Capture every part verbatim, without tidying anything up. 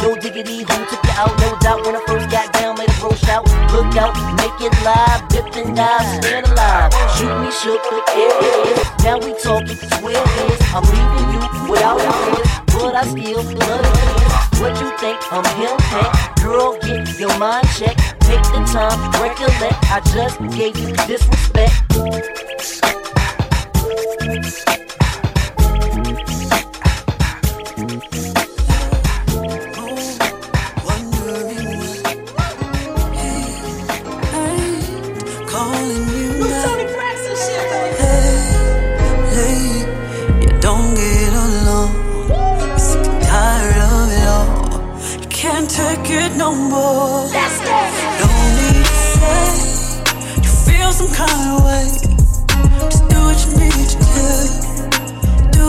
Do what you need to do. Do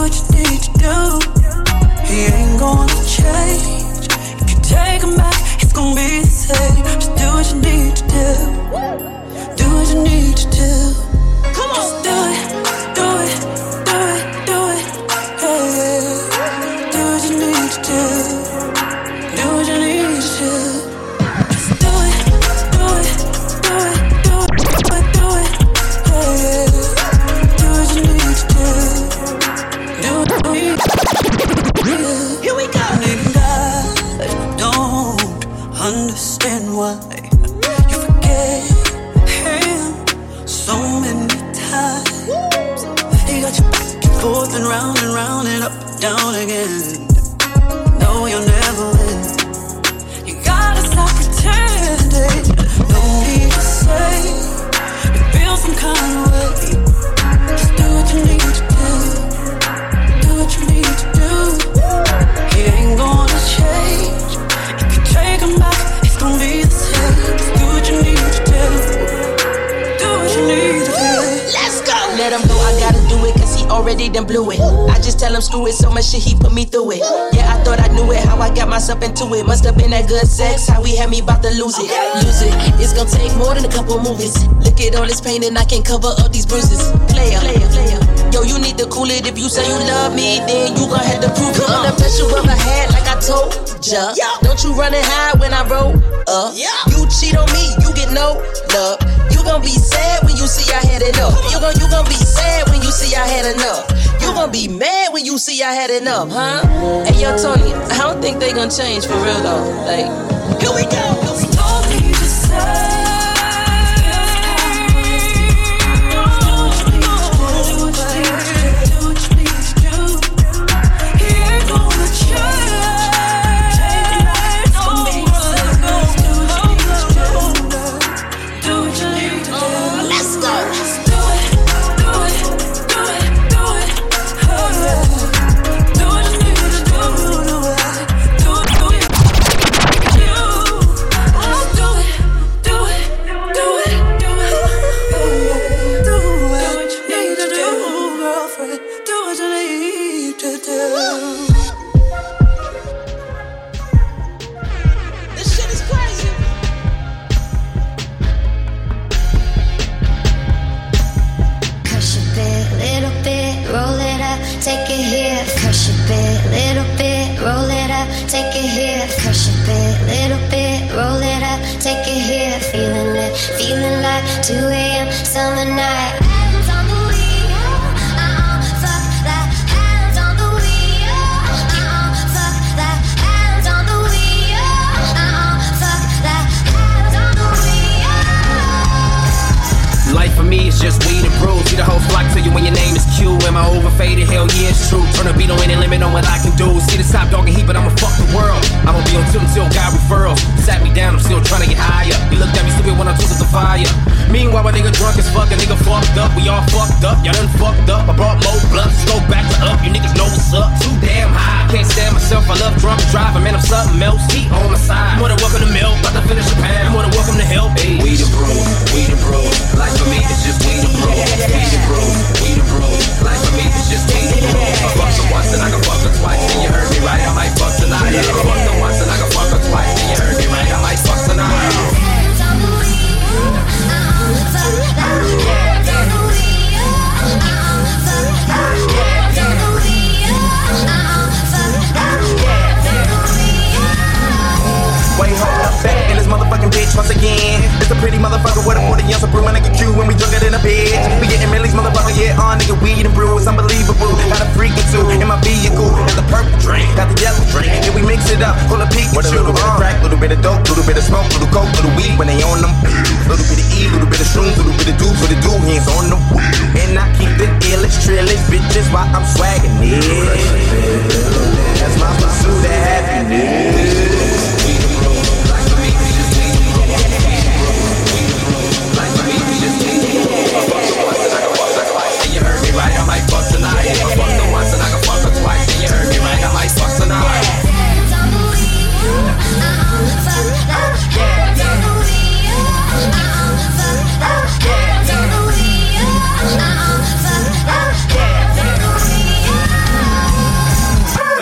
what you need to do. understand why you forget him so many times. He got you back and forth and round and round and up and down again. No, you'll never win. You gotta stop pretending. No need to say you feel some kind of way. Just do what you need to do. Do what you need to do. He ain't gonna change. Take him back, it's gonna be the same. Just do what you need to do. Do what you need to do. Let's go. Let him know I gotta do it, cause he already done blew it. I just tell him screw it, so much shit he put me through it. Yeah, I thought I knew it, how I got myself into it. Must have been that good sex, how he had me about to lose it. Lose it, it's gonna take more than a couple movies. Look at all this pain and I can't cover up these bruises. Player, player, player. Yo, you need to cool it. If you say you love me, then you gon' have to prove it. All the best you ever had, like I told ya. Don't you run and hide when I roll up. You cheat on me, you get no love. You gon' be sad when you see I had enough. You gon' you gon' be sad when you see I had enough. You gon' be mad when you see I had enough, huh? Hey, yo, Tony, I don't think they gon' change for real though. Like, here we go. He told me to say. two a.m. summer night. Hands on the wheel, uh-uh, fuck that. Hands on the wheel, uh-uh, fuck that. Hands on the wheel, uh-uh, fuck that. Hands on the wheel. Life for me is just weed and brew. See the whole flock to you when your name is Q. Am I overfaded? Hell yeah, it's true. Turn a beat on any limit on what I can do. See the top dog and heat, but I'ma fuck the world. I'ma be on tilt until God referrals. Sat me down, I'm still trying to get higher. You looked at me stupid when I'm took the fire. Meanwhile, a nigga drunk as fuck, a nigga fucked up. We all fucked up, y'all done fucked up. I brought more blunts, go back to up. You niggas know what's up, too damn high. Can't stand myself, I love drunk driving. Man, I'm something else, heat on my side. More than welcome to milk, about to finish a pound. More than welcome to help, ayy. We the brew, we the brew. Life for me is just we the brew. We the brew, we the brew. Life for me is just we the brew. I fucked her once and I can fuck her twice. And you heard me right, I might fuck tonight. I fucked her once and I can fuck her twice. And you heard me right, I might fuck tonight. Way home, I'm back in this motherfucking bitch once again. It's a pretty motherfucker with a forty ounce of brew. My nigga Q when we drunk it in a bitch. We getting millies, motherfucker, yeah, on nigga weed and brew. It's unbelievable. Got a freak or two in my vehicle. Got the purple drink, got the yellow drink, and we mix it up, pull a Pikachu. With a little bit of crack, little bit of dope, little bit of smoke, little coke, little weed when they on them. Little bit of E, little bit of shroom, little bit of do for the do hands on them. And I keep the illest, trillest bitches while I'm swagging it. That's my pursuit of happiness. If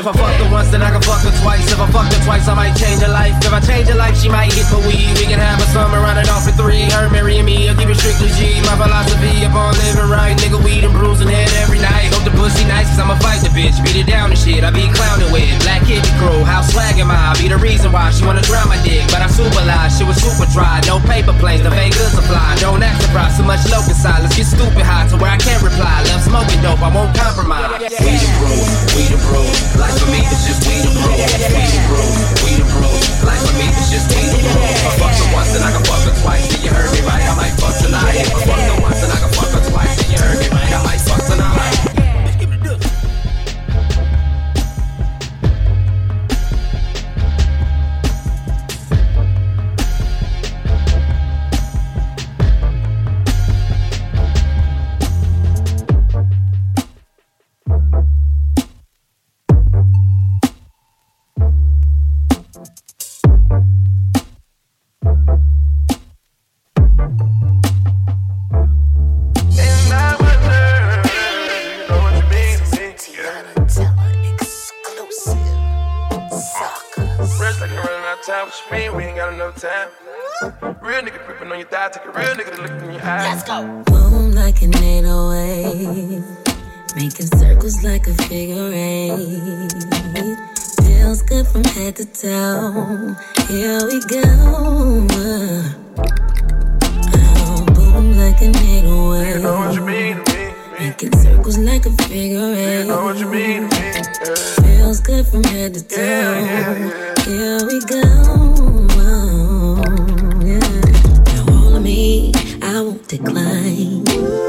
I fuck her once, then I can fuck her twice. If I fuck her twice, I might change her life. If I change her life, she might hit for weed. We can have a summer, run it off at three. Her marrying me, I'll keep it strictly G. My philosophy upon living right. Nigga, weed and bruising head every night. Hope the pussy nice, cause I'ma fight the bitch. Beat it down and shit, I be clowning with. Black hippie crew, how swag am I? Be the reason why she wanna drown my dick. But I super lied, she was super dry. No paper planes, the fake goods apply. Don't act surprised, so much low inside. Let's get stupid high to where I can't reply. Love smoking dope, I won't compromise. We the brew, we the brew. For me, it's just we the bro, we the bro, we the bro. Life for me, it's just we the the screen, we ain't got enough time. Real nigga creeping on your thigh, take a real nigga to look in your eyes. Let's go. Boom like an eight oh eight, making circles like a figure eight. Feels good from head to toe. Here we go. Oh, boom like an eight oh eight. You know what you mean to me. Making circles like a figure eight. You know what you mean to me. Yeah. Feels good from head to toe. Yeah, yeah, yeah. Here we go. I won't decline.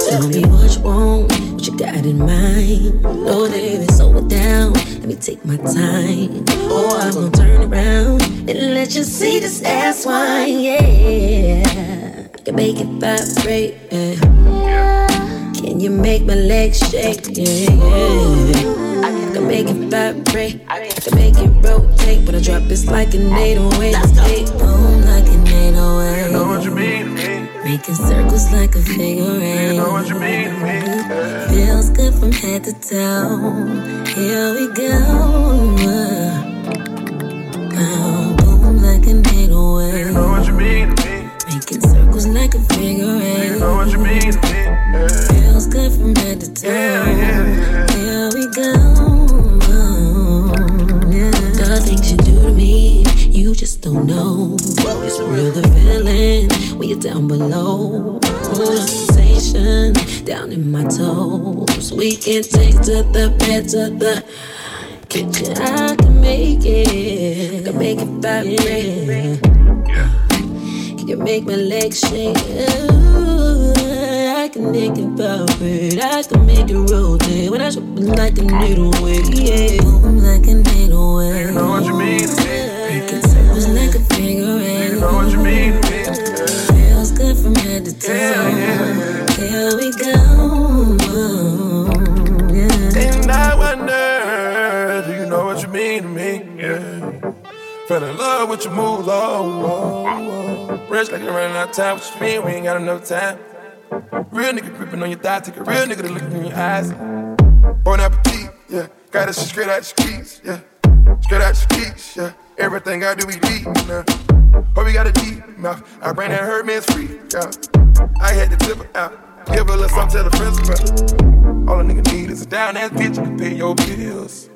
Tell me what you want, what you got in mind. Oh, baby, slow it down. Let me take my time. Oh, I'm gonna turn around and let you see this ass wine. Yeah, I can make it vibrate. Yeah. Can you make my legs shake? Yeah, yeah. I can make it vibrate. I can make it rotate. But I drop it's like an eight oh eight. Boom, like an eight oh eight. You know what you mean? Making circles like a figure eight. You know what you mean to me. Yeah. Feels good from head to toe. Here we go. Oh, boom like an eight oh eight. You know what you mean to me. Making circles like a figure eight. You know what you mean to me. Yeah. Feels good from head to toe. Yeah, yeah, yeah. Here we go. Oh, yeah. The things you do to me, you just don't know. It's real the feeling. When you're down below, oh, sensation down in my toes. We can take to the bed, to the kitchen. I can make it, I can make it vibrate. Yeah. You can make my legs shake. Ooh, I can make it vibrate. I can make it rotate. When I drop it like a needle weight, yeah. Boom like a needle weight. You know what you mean? Making circles like a figure eight. You know what you mean? From head to toe, yeah, yeah, yeah. Here we go. Yeah. And I wonder, do you know what you mean to me? Yeah. Fell in love with your moves, oh, oh. Rich like you're running out of time. What you mean? We ain't got enough time. Real nigga creeping on your thigh, take a real nigga to look in your eyes. Bon appetit, yeah. Got us straight out the streets, yeah. Straight out the streets, yeah. Everything I do, we deep now. Hope you got a deep mouth. I bring that hurt man's free. Yeah. I had to tip her out. Give her a little something to the principal. All a nigga need is a down ass bitch who can pay your bills.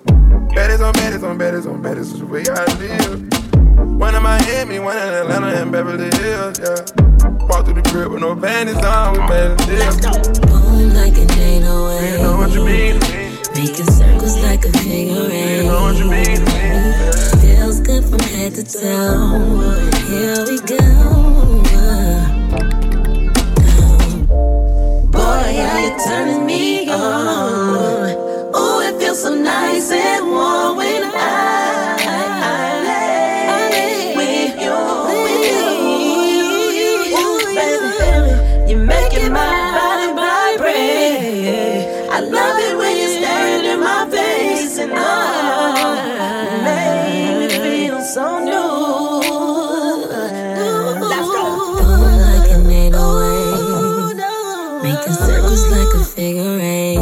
Baddies on baddies on baddies on baddies is the way I live. One in Miami, one in Atlanta and Beverly Hills. Yeah. Walk through the crib with no panties on. We made a deal. Boom like an eight oh eight. You know what you mean to me. Making circles like a figure eight. You know what you mean to me. Yeah. Feels good from head to toe. Here we go. Oh. Boy, how you turning me on. Oh, it feels so nice and warm when I, I, I lay with you. With you. Ooh, baby, baby, you're making my body vibrate. I love it when you're staring in my face and oh, you make me feel so new. Circles like a figure eight.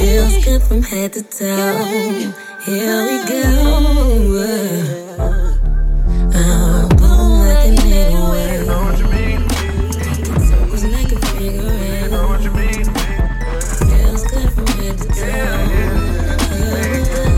Feels good from head to toe. Here we go. Oh, boom like an eight oh eight. You know what you mean. Circles like a figure eight. You know what you mean. Feels good from head to toe. Yeah, yeah. Here we go.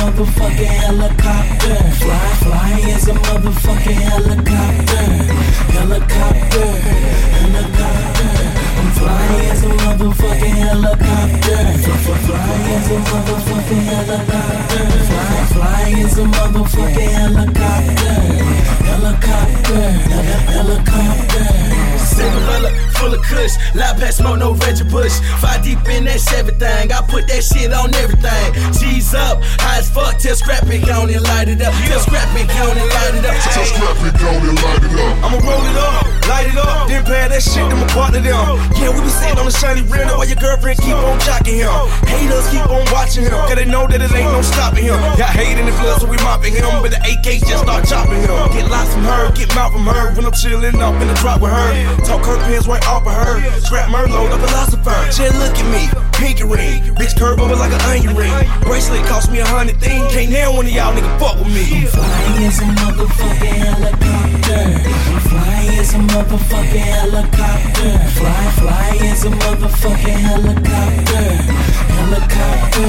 Motherfucking helicopter, fly, fly as a motherfucking helicopter, helicopter, helicopter. I'm fly as a motherfucking helicopter, fly, fly as a motherfucking helicopter, fly, fly as a motherfucking helicopter, helicopter, helicopter. Cigarella full of kush, loud pass smoke, no Reggie Bush, five D deep in that Chevy thing. I put that shit on everything. G's up, high as fuck. Tell Scrap it, go on and light it up. Tell Scrap it, go on and light it up. Tell Scrap it, go on and light it up. I'ma roll it up, light it up, then pass that shit to my partner down. Yeah, we be sitting on the shiny rim. That's why your girlfriend keep on jocking him. Haters keep on watching him, cause they know that it ain't no stopping him. Got hate in the blood, so we mopping him. But the A Ks just start chopping him. Get lots from her, get mouth from her. When I'm chilling up in the drop with her, talk her pins right off of her. Scrap Merlot, a philosopher. Just look at me, pinky ring. Bitch curve over like an onion ring. Bracelet cost me a hundred thing. Can't now one of y'all nigga fuck with me. Fly as a motherfucking helicopter. Fly as a motherfucking helicopter. Fly, fly as a motherfucking helicopter. Helicopter,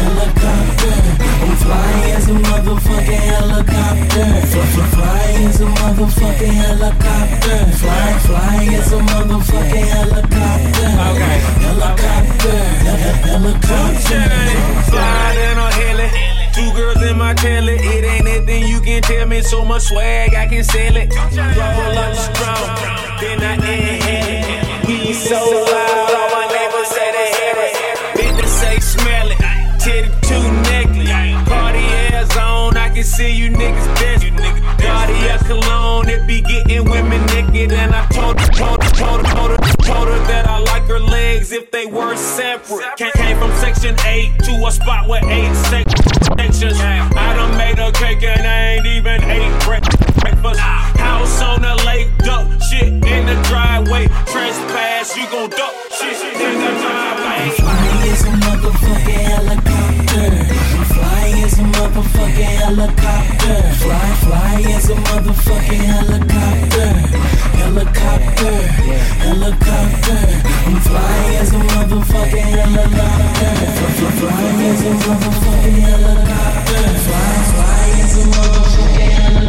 helicopter. I'm fly as a motherfucking helicopter. Fly as a motherfucking helicopter. Fly, fly as a motherfucking helicopter. Helicopter, helicopter. Fly in a heli. Two girls in my trailer, it ain't anything you can tell me. So much swag, I can sell it. Roll up strong, then I inhale it. We so loud, all my neighbors say they hear it. Bitch, they say smell it. Teddy two necklace, party ass on, I can see you niggas dancing. Guardia cologne, it be getting women naked. And I told her, told her, told her, told her, told her that I like her legs if they were separate. Came from section eight to a spot where eight sections. I done made a cake and I ain't even ate breakfast. House on the lake, duck shit in the driveway. Trespass, you gon' duck shit in the driveway. Fly is a motherfucking helicopter. Fly is a motherfucking helicopter. Fly, fly is a motherfucking helicopter. Helicopter, helicopter. I'm fly as a motherfucking helicopter. Fly, fly as a motherfucking helicopter. Fly, fly as a motherfucking helicopter.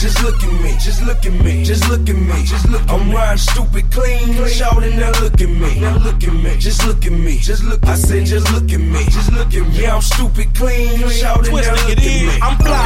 Just look at me, just look at me, just look at me, just look. I'm riding stupid clean, shouting now look at me, now look at me, just look at me, just look. I said just look at me, just look at me. Yeah, I'm stupid clean, shouting now look at me. I'm fly.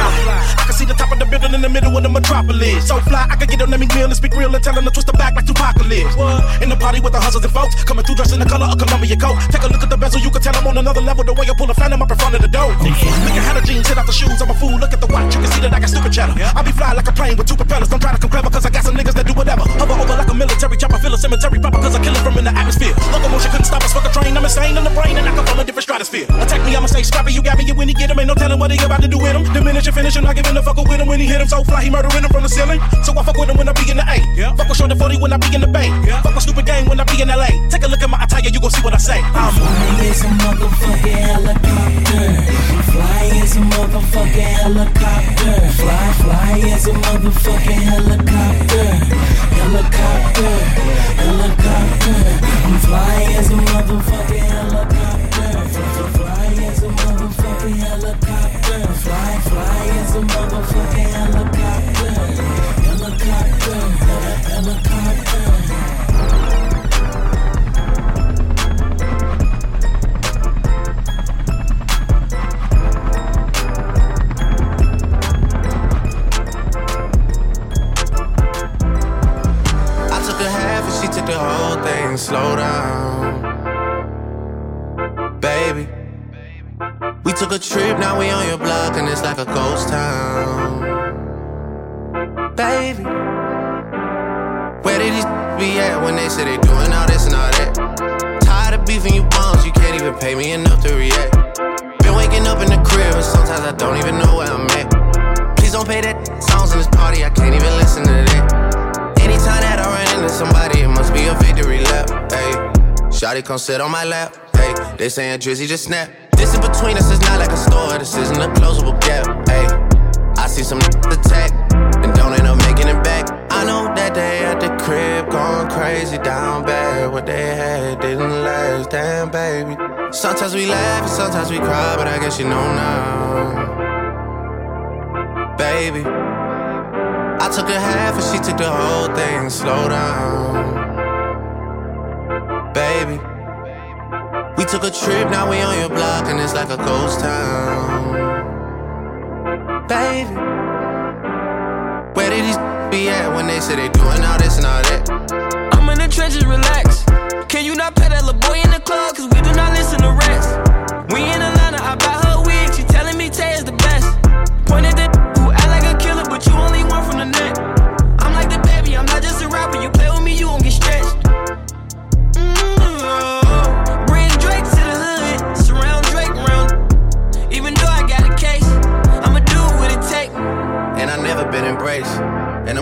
I can see the top of the building in the middle of the metropolis. So fly, I can get on every meal and speak real and tell them to twist the back like Tupacalypse. In the party with the hustlers and folks, coming through dressed in the color of Columbia coat. Take a look at the bezel, you can tell I'm on another level. The way I pull a phantom up in front of the door. Look at how the jeans hit off the shoes. I'm a fool. Look at the watch, you can see that I got stupid chatter. I be fly like a plane with two propellers. Don't try to come clever, cause I got some niggas that do whatever. Hover over like a military chopper, feel a cemetery proper, cause I kill it from in the atmosphere. Locomotion couldn't stop us, fuck a train. I'm insane in the brain and I come from a different stratosphere. Attack me, I'ma say scrappy, you got me, you when you get him. Ain't no telling what he about to do with him. Diminish and finish him, not giving a fuck with him. When he hit him so fly, he murdering him from the ceiling. So I fuck with him when I be in the A. Yeah. Fuck with Shorty forty when I be in the Bay. Yeah. Fuck with stupid gang when I be in L A. Take a look at my attire, you gon' see what I say. I'm fly as a motherfucking helicopter. Fly as a motherfucking helicopter. Fly, fly as a motherfucking helicopter. Helicopter, helicopter. I'm fly as a motherfucking helicopter. Fly as a motherfucking helicopter. Fly, fly as a motherfucking helicopter. Helicopter, helicopter. The whole thing, slow down, baby. We took a trip, now we on your block, and it's like a ghost town, baby. Where did these be at when they say they doing all this and all that? Tired of beefing you bums, you can't even pay me enough to react. Been waking up in the crib, and sometimes I don't even know where I'm at. Please don't pay that songs in this party, I can't even listen to that. Anytime that I run into somebody, it must be a victory lap, ayy. Shawty come sit on my lap, ayy. They saying Drizzy just snap. This in between us is not like a store, this isn't a closable gap, ayy. I see some niggas attack, and don't end up making it back. I know that they at the crib, going crazy, down bad. What they had didn't last, damn baby. Sometimes we laugh and sometimes we cry, but I guess you know now, baby. I took a half and she took the whole thing, slow down, baby. We took a trip, now we on your block and it's like a ghost town, baby. Where did these be at when they say they doing all this and all that? I'm in the trenches, relax. Can you not pet that little boy in the club? Cause we do not listen to rats. We in Atlanta, I buy her wig. She telling me Tay is the best. Point at the who act like a killer, but you only one from the net. I'm like the baby, I'm not just a rapper. You play with me, you gon' get stretched. Mm-hmm. Bring Drake to the hood, surround Drake round. Even though I got a case, I'ma do what it take. And I never been embraced, and the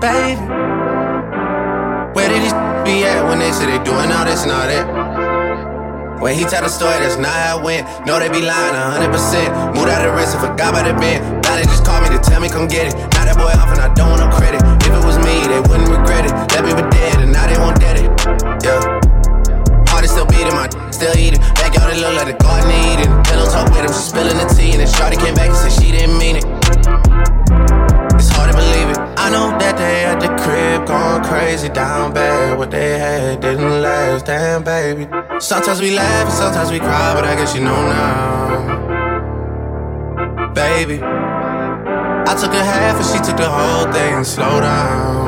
Baby, where did these be at when they say they doing all this and all that? When he tell the story, that's not how it went. No, they be lying one hundred percent. Moved out of the rest and forgot about the bend. Now they just call me to tell me come get it. Now that boy off and I don't want no credit. If it was me, they wouldn't regret it. Let me be dead and now they won't dead it. Yeah. Still beating, my still eating. Back out, it look like the garden eating. Pillow talk with him, she spilling the tea. And then shawty came back and said she didn't mean it. It's hard to believe it. I know that they at the crib going crazy down bad. What they had didn't last, damn baby. Sometimes we laugh and sometimes we cry, but I guess you know now. Baby, I took a half and she took the whole thing, slow down.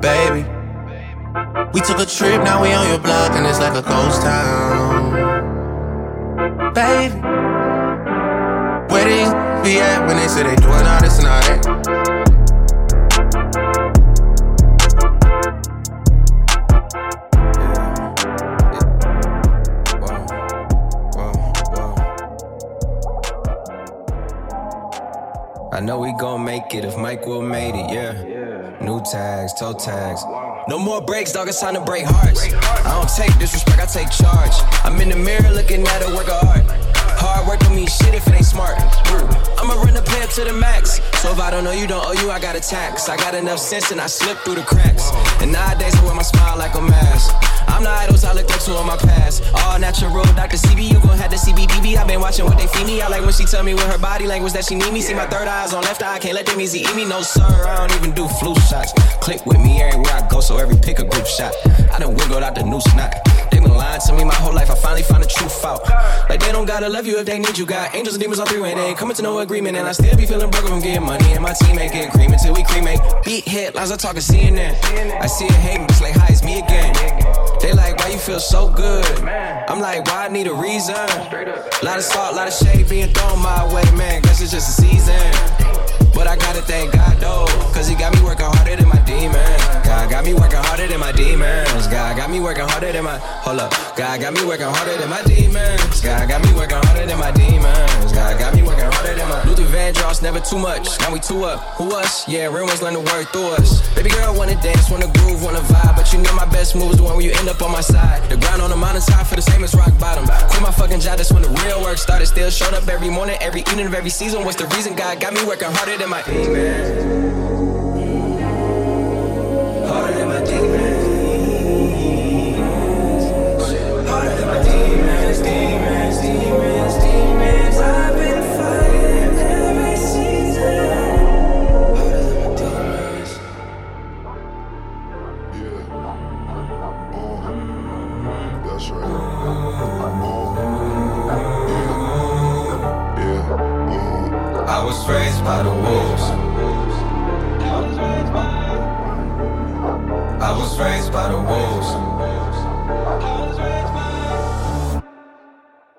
Baby, we took a trip, now we on your block, and it's like a ghost town. Baby, where they be at when they say they doing all this and all that? I know we gon' make it if Mike Will made it, yeah. yeah. New tags, toe tags. No more breaks, dog, it's time to break hearts. break hearts. I don't take disrespect, I take charge. I'm in the mirror looking at a work of art. Hard work don't mean shit if it ain't smart. I'ma run the player to the max. So if I don't know you, don't owe you, I got a tax. I got enough sense and I slip through the cracks. And nowadays I wear my smile like a mask. I'm the idols I look up to on my past. All natural, Doctor C B, you gon' have the C B D B. I've been watching what they feed me. I like when she tell me with her body language that she need me. See my third eye's on left eye, I can't let them easy eat me. No sir, I don't even do flu shots. Click with me everywhere I go, so every pick a group shot. I done wiggled out the noose knot. They been lying to me my whole life, I finally found the truth out. Like they don't gotta love you if they need you. Got angels and demons all three, and they ain't coming to no agreement. And I still be feeling broke from getting money, and my teammate getting cream until we cremate. Beat headlines, I talk and C N N. I see it hating, just like hi, it's me again. They like, why you feel so good? I'm like, why I need a reason? Lot of salt, lot of shade being thrown my way, man. Guess it's just a season. But I gotta thank God though, cause he got me working harder than my demons. God got me working harder than my demons. God got me working harder than my, hold up. God got me working harder than my demons. God got me working harder than my demons. God got me working harder than my. Luther Vandross, never too much. Now we two up. Who us? Yeah, real ones learn to work through us. Baby girl wanna dance, wanna groove, wanna vibe, but you know my best move is the one where you end up on my side. The grind on the mountainside for the same as rock bottom. Quit my fucking job, that's when the real work started. Still showed up every morning, every evening of every season. What's the reason? God got me working harder than my demons. By the wolves. I was raised by the wolves.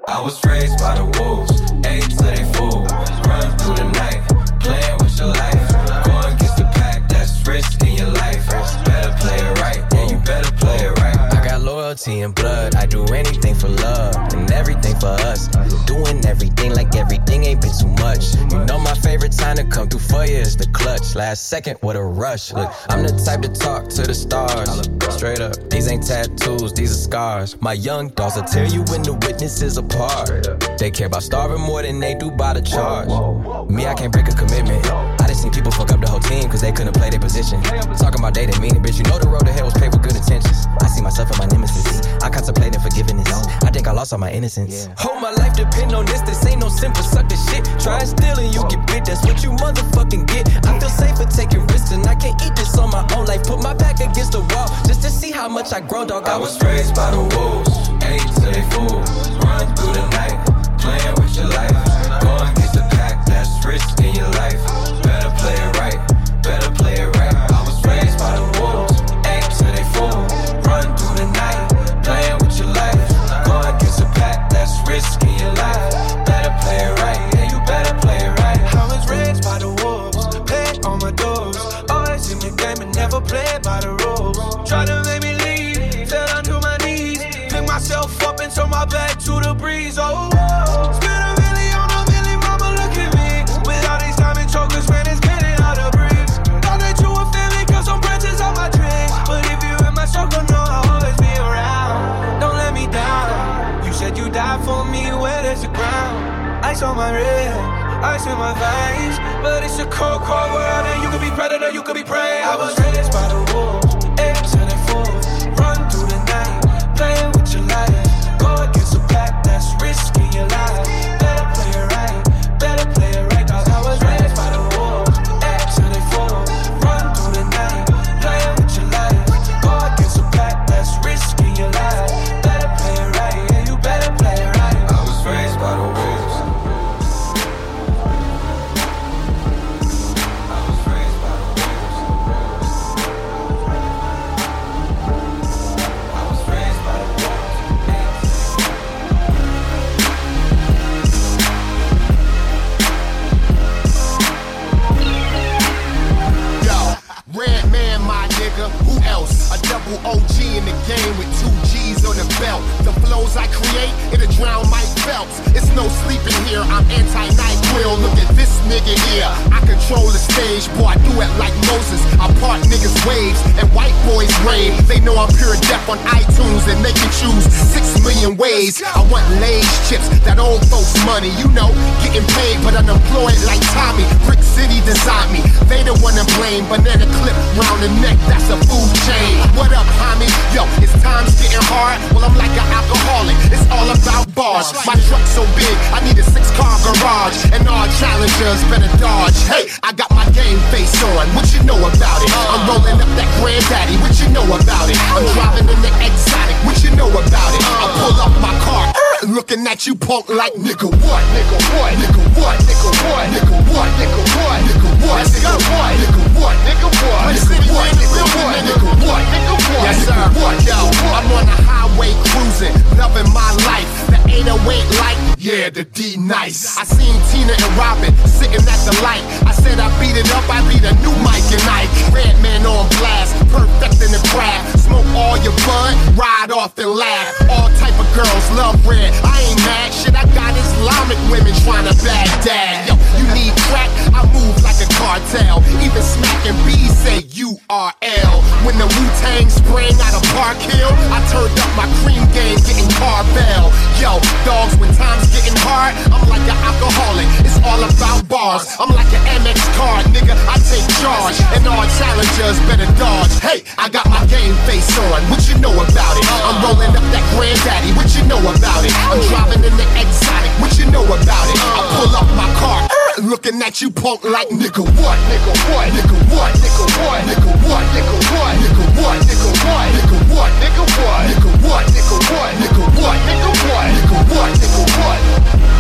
I was raised by the wolves. Eight till they full. Run through the night, playing with your life. Going against the pack, that's risk in your life. Better play it right, yeah, you better play it right. I got loyalty and blood. I do anything for love and everything for us. Doing everything like everything ain't been too much. You know my favorite time to come through for you is the clutch. Last second, what a rush. Look, I'm the type to talk to the stars. Straight up, these ain't tattoos, these are scars. My young dogs will tear you when the witnesses apart. They care about starving more than they do by the charge. Me, I can't break a commitment. I done seen people fuck up the whole team cause they couldn't play their position. Talking about they, they mean it, bitch. You know the road to hell was paved with good intentions. I see myself in my nemesis. I contemplate in forgiveness. I think I lost all my innocence. Yeah. Hold my life depend on this. This ain't no simple sucker shit. Try and steal and you get bit. That's what you motherfucking get. I feel safer taking risks and I can't eat this on my own life. Put my back against the wall just to see how much I grown, dog. I was raised by the wolves. Ain't till they fools. Run through the night. Playing with your life. Risk in your life, better play it right, better play it right. I was raised by the wolves, aim till they fall. Run through the night, playing with your life. Go against a pack, that's risk in your life. Better play it right, yeah, you better play it right. I was raised by the wolves, paid on my doors. Always in the game and never played by the rules. Try to make me leave, fell onto my knees. Pick myself up and turn my back to the breeze, oh. Ice on my ribs, ice in my veins. But it's a cold, cold world, and you could be predator, you could be prey. I was raised by the wolves, eggs and they fall. Run through the night, playing with your life. Go against a pack, that's risk in your life. Better play it right, better play it right. Cause I was raised by the wolves, eggs and they fall. Run through the night, playing with your life. Go against a pack, that's risk in your life. Better play it right, yeah, you better play it right. I was raised by the wolves. Who else? A double O G in the game with two G's on the belt. The flows I create, it'll drown Mike Phelps. It's no sleeping here, I'm anti-NyQuil. Look at this nigga here. I control the stage, boy, I do it like Moses. I part niggas' waves and white boys' rave. They know I'm pure death on iTunes and they can choose six million ways. I want Lay's chips, that old folks' money. You know, getting paid but unemployed like Tommy. Brick City designed me, they the one to blame. Banana clip round the neck, that's a food chain. What up, homie? Yo, it's time's getting hard. Well, I'm like an alcoholic. It's all about bars. My truck's so big, I need a six-car garage. And all challengers better dodge. Hey, I got my game face on. What you know about it? I'm rolling up that granddaddy. What you know about it? I'm driving in the exotic. What you know about it? I pull up my car. Looking at you punk like nigga what? Nigga what? Nigga what? Nigga what? Nigga what? Nigga what? Nigga what? Nigga what? Nigga what? Nigga what? Nigga what? Nigga what? Nigga what? Nigga what? Yes sir, yo, I'm on the highway cruising, loving my life. The eight oh eight light, yeah, the D nice. I seen Tina and Robin sitting at the light. I said I beat it up, I beat a new Mike and Ike. Red man on blast, perfect in the craft. Smoke all your bud, ride off and laugh. All type of girls love red. I ain't mad, shit, I got Islamic women trying to Baghdad. Yo, you need crack, I move like a cartel. Even Smack and B say U R L. When the Wu-Tang sprang out of Park Hill, I turned up my cream game getting Carvel. Yo, dogs, when time's getting hard, I'm like an alcoholic. It's all about bars. I'm like an M X card, nigga, I take charge. And all challengers better dodge. Hey, I got my game face on. What you know about it? I'm rolling up that granddaddy. What you know about it? I'm driving in the exotic, what you know about it? I pull up my car, looking at you punk like nigga what? Nigga what? Nigga what? Nigga what? Nigga what? Nigga what? Nigga what? Nigga what? Nigga what? Nigga what? Nigga what? Nigga what? Nigga what? Nigga what? Nigga what? Nigga what?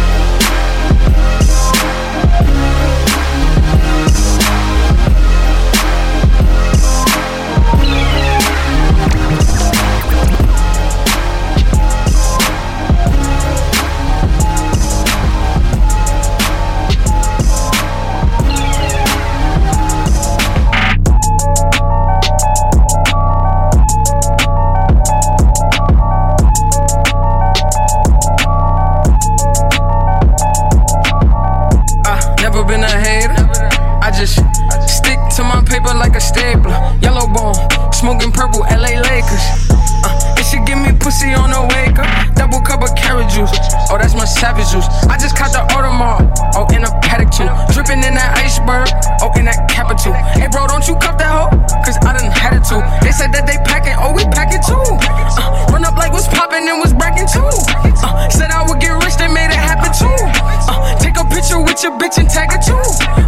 bitch and tag at you.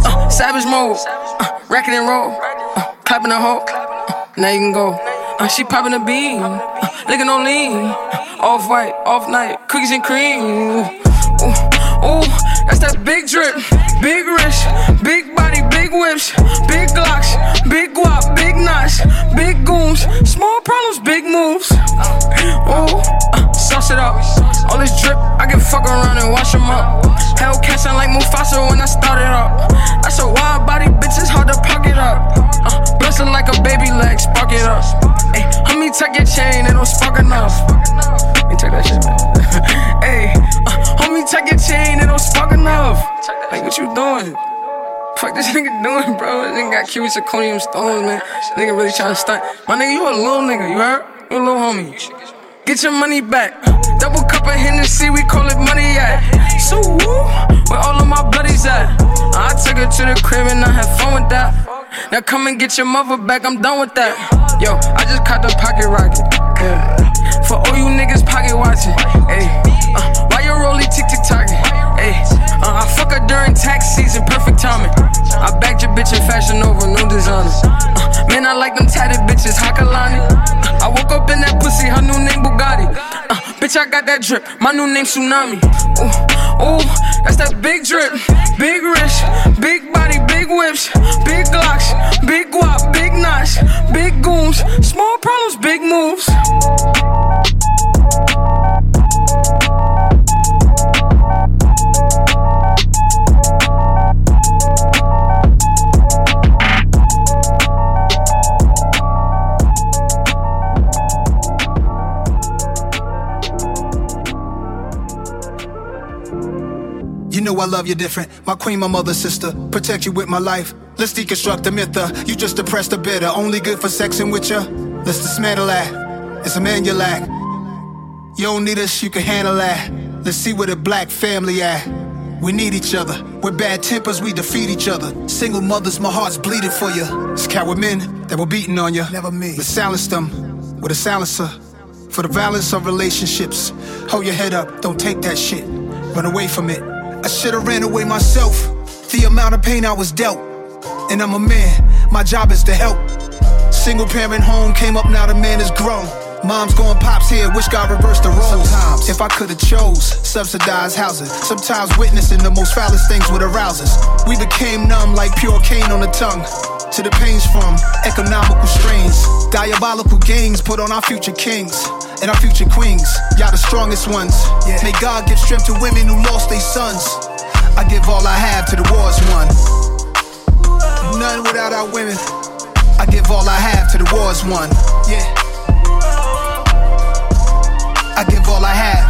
Uh, savage mode, uh, racket and roll, uh, clapping a Hulk. Uh, now you can go. Uh, she popping a bean, uh, licking on lean, uh, off white, off night, cookies and cream. Ooh, ooh, that's that big drip, big wrist, big body, big whips, big glocks, big guap, big knots, big goons, small problems, big moves. Ooh, uh, sauce it up, all this drip, I can fuck around and wash 'em up. Hellcat sound like Mufasa when I started up. That's a wild body, bitch, it's hard to pocket up. Uh, blessing like a baby leg, spark it up. Ay, homie, tuck your chain, it don't spark enough. You take that shit, man. Ay, uh, homie, tuck your chain, it don't spark enough. Like, what you doing? Fuck this nigga doing, bro? This nigga got Cuban zirconium stones, man. This nigga really tryna stunt. My nigga, you a little nigga, you heard? You a little homie. Get your money back. Double cup of Hennessy, we call it money at. So woo, where all of my bloodies at? I took her to the crib and I had fun with that. Now come and get your mother back, I'm done with that. Yo, I just caught the pocket rocket. Yeah. For all you niggas pocket watching. Ayy, uh, why you rollie tick tick tocking? Ayy, uh, I fuck her during tax season, perfect timing. I bagged your bitch in Fashion Nova, new designer. Uh, man, I like them tatted bitches, Hakalani. Uh, I woke up in that pussy, her new name Bugatti. Uh, bitch, I got that drip, my new name Tsunami. Ooh, ooh, that's that big drip, big wrist, big body, big whips, big glocks, big guap, big knots, big goons, small problems, big moves. You know I love you different, my queen, my mother, sister. Protect you with my life. Let's deconstruct the myth, uh, you just depressed the bitter. Only good for sexing with ya. Let's dismantle that, it's a man you lack. You don't need us, you can handle that. Let's see where the black family at. We need each other, we're bad tempers, we defeat each other. Single mothers, my heart's bleeding for ya. It's coward men that were beating on ya. Never me. Let's silence them with a silencer. For the violence of relationships. Hold your head up, don't take that shit. Run away from it. I should've ran away myself. The amount of pain I was dealt. And I'm a man, my job is to help. Single parent home came up, now the man is grown. Mom's going pops here, wish God reversed the roles. Sometimes, if I could've chose, subsidized housing. Sometimes witnessing the most foulest things would arouse us. We became numb like pure cane on the tongue. To the pains from economical strains. Diabolical gains put on our future kings. And our future queens, y'all the strongest ones. Yeah. May God give strength to women who lost their sons. I give all I have to the wars won. None without our women. I give all I have to the wars won. Yeah. I give all I have.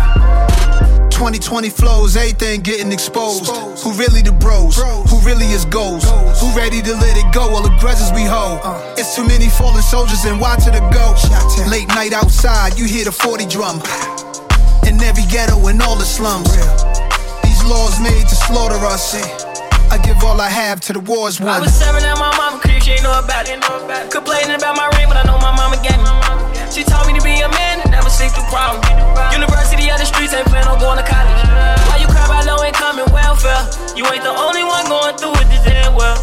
twenty twenty flows, everything getting exposed. exposed. Who really the bros? bros? Who really is goals? goals? Who ready to let it go? All the grudges we hold. Uh. It's too many fallen soldiers and why to the go? Late night outside, you hear the forty drum. In every ghetto and all the slums. Real. These laws made to slaughter us. I give all I have to the wars won. I was staring at my mama, cause she ain't know about it. Complaining about my ring, but I know my mama got me. She taught me to be a man, never see through problems. University of the streets, ain't plan on going to college. Why you cry about low income and welfare? You ain't the only one going through it this damn world.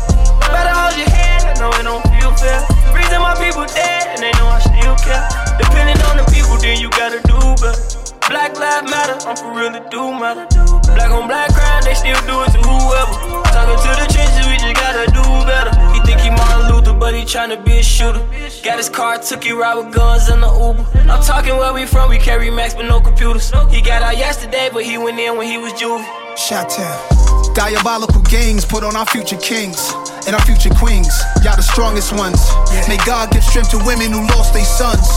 Better hold your head, I know it don't feel fair. Reason my people dead, and they know I still care. Depending on the people, then you gotta do better. Black lives matter, I'm for real to do matter. Black on black crime, they still do it to whoever. Talking to the trenches, we just gotta do better. He think he Martin Luther, but he tryna be a shooter. Got his car, took it ride with guns in the Uber. I'm talking where we from, we carry Macs but no computers. He got out yesterday, but he went in when he was juvie. Shot-town. Diabolical gangs put on our future kings and our future queens. Y'all the strongest ones. Yeah. May God give strength to women who lost their sons.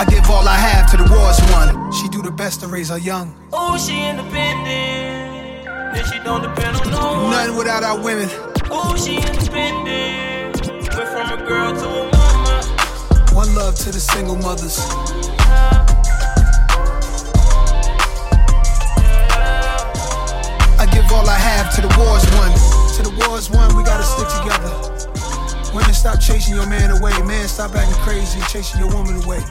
I give all I have to the wars won. She do the best to raise her young. Ooh, she independent. Then she don't depend on no one. Nothing without our women. Ooh, she independent. Went from a girl to a mama. One love to the single mothers. I give all I have to the wars won. To the wars won, we gotta stick together. Women, stop chasing your man away. Man, stop acting crazy and chasing your woman away.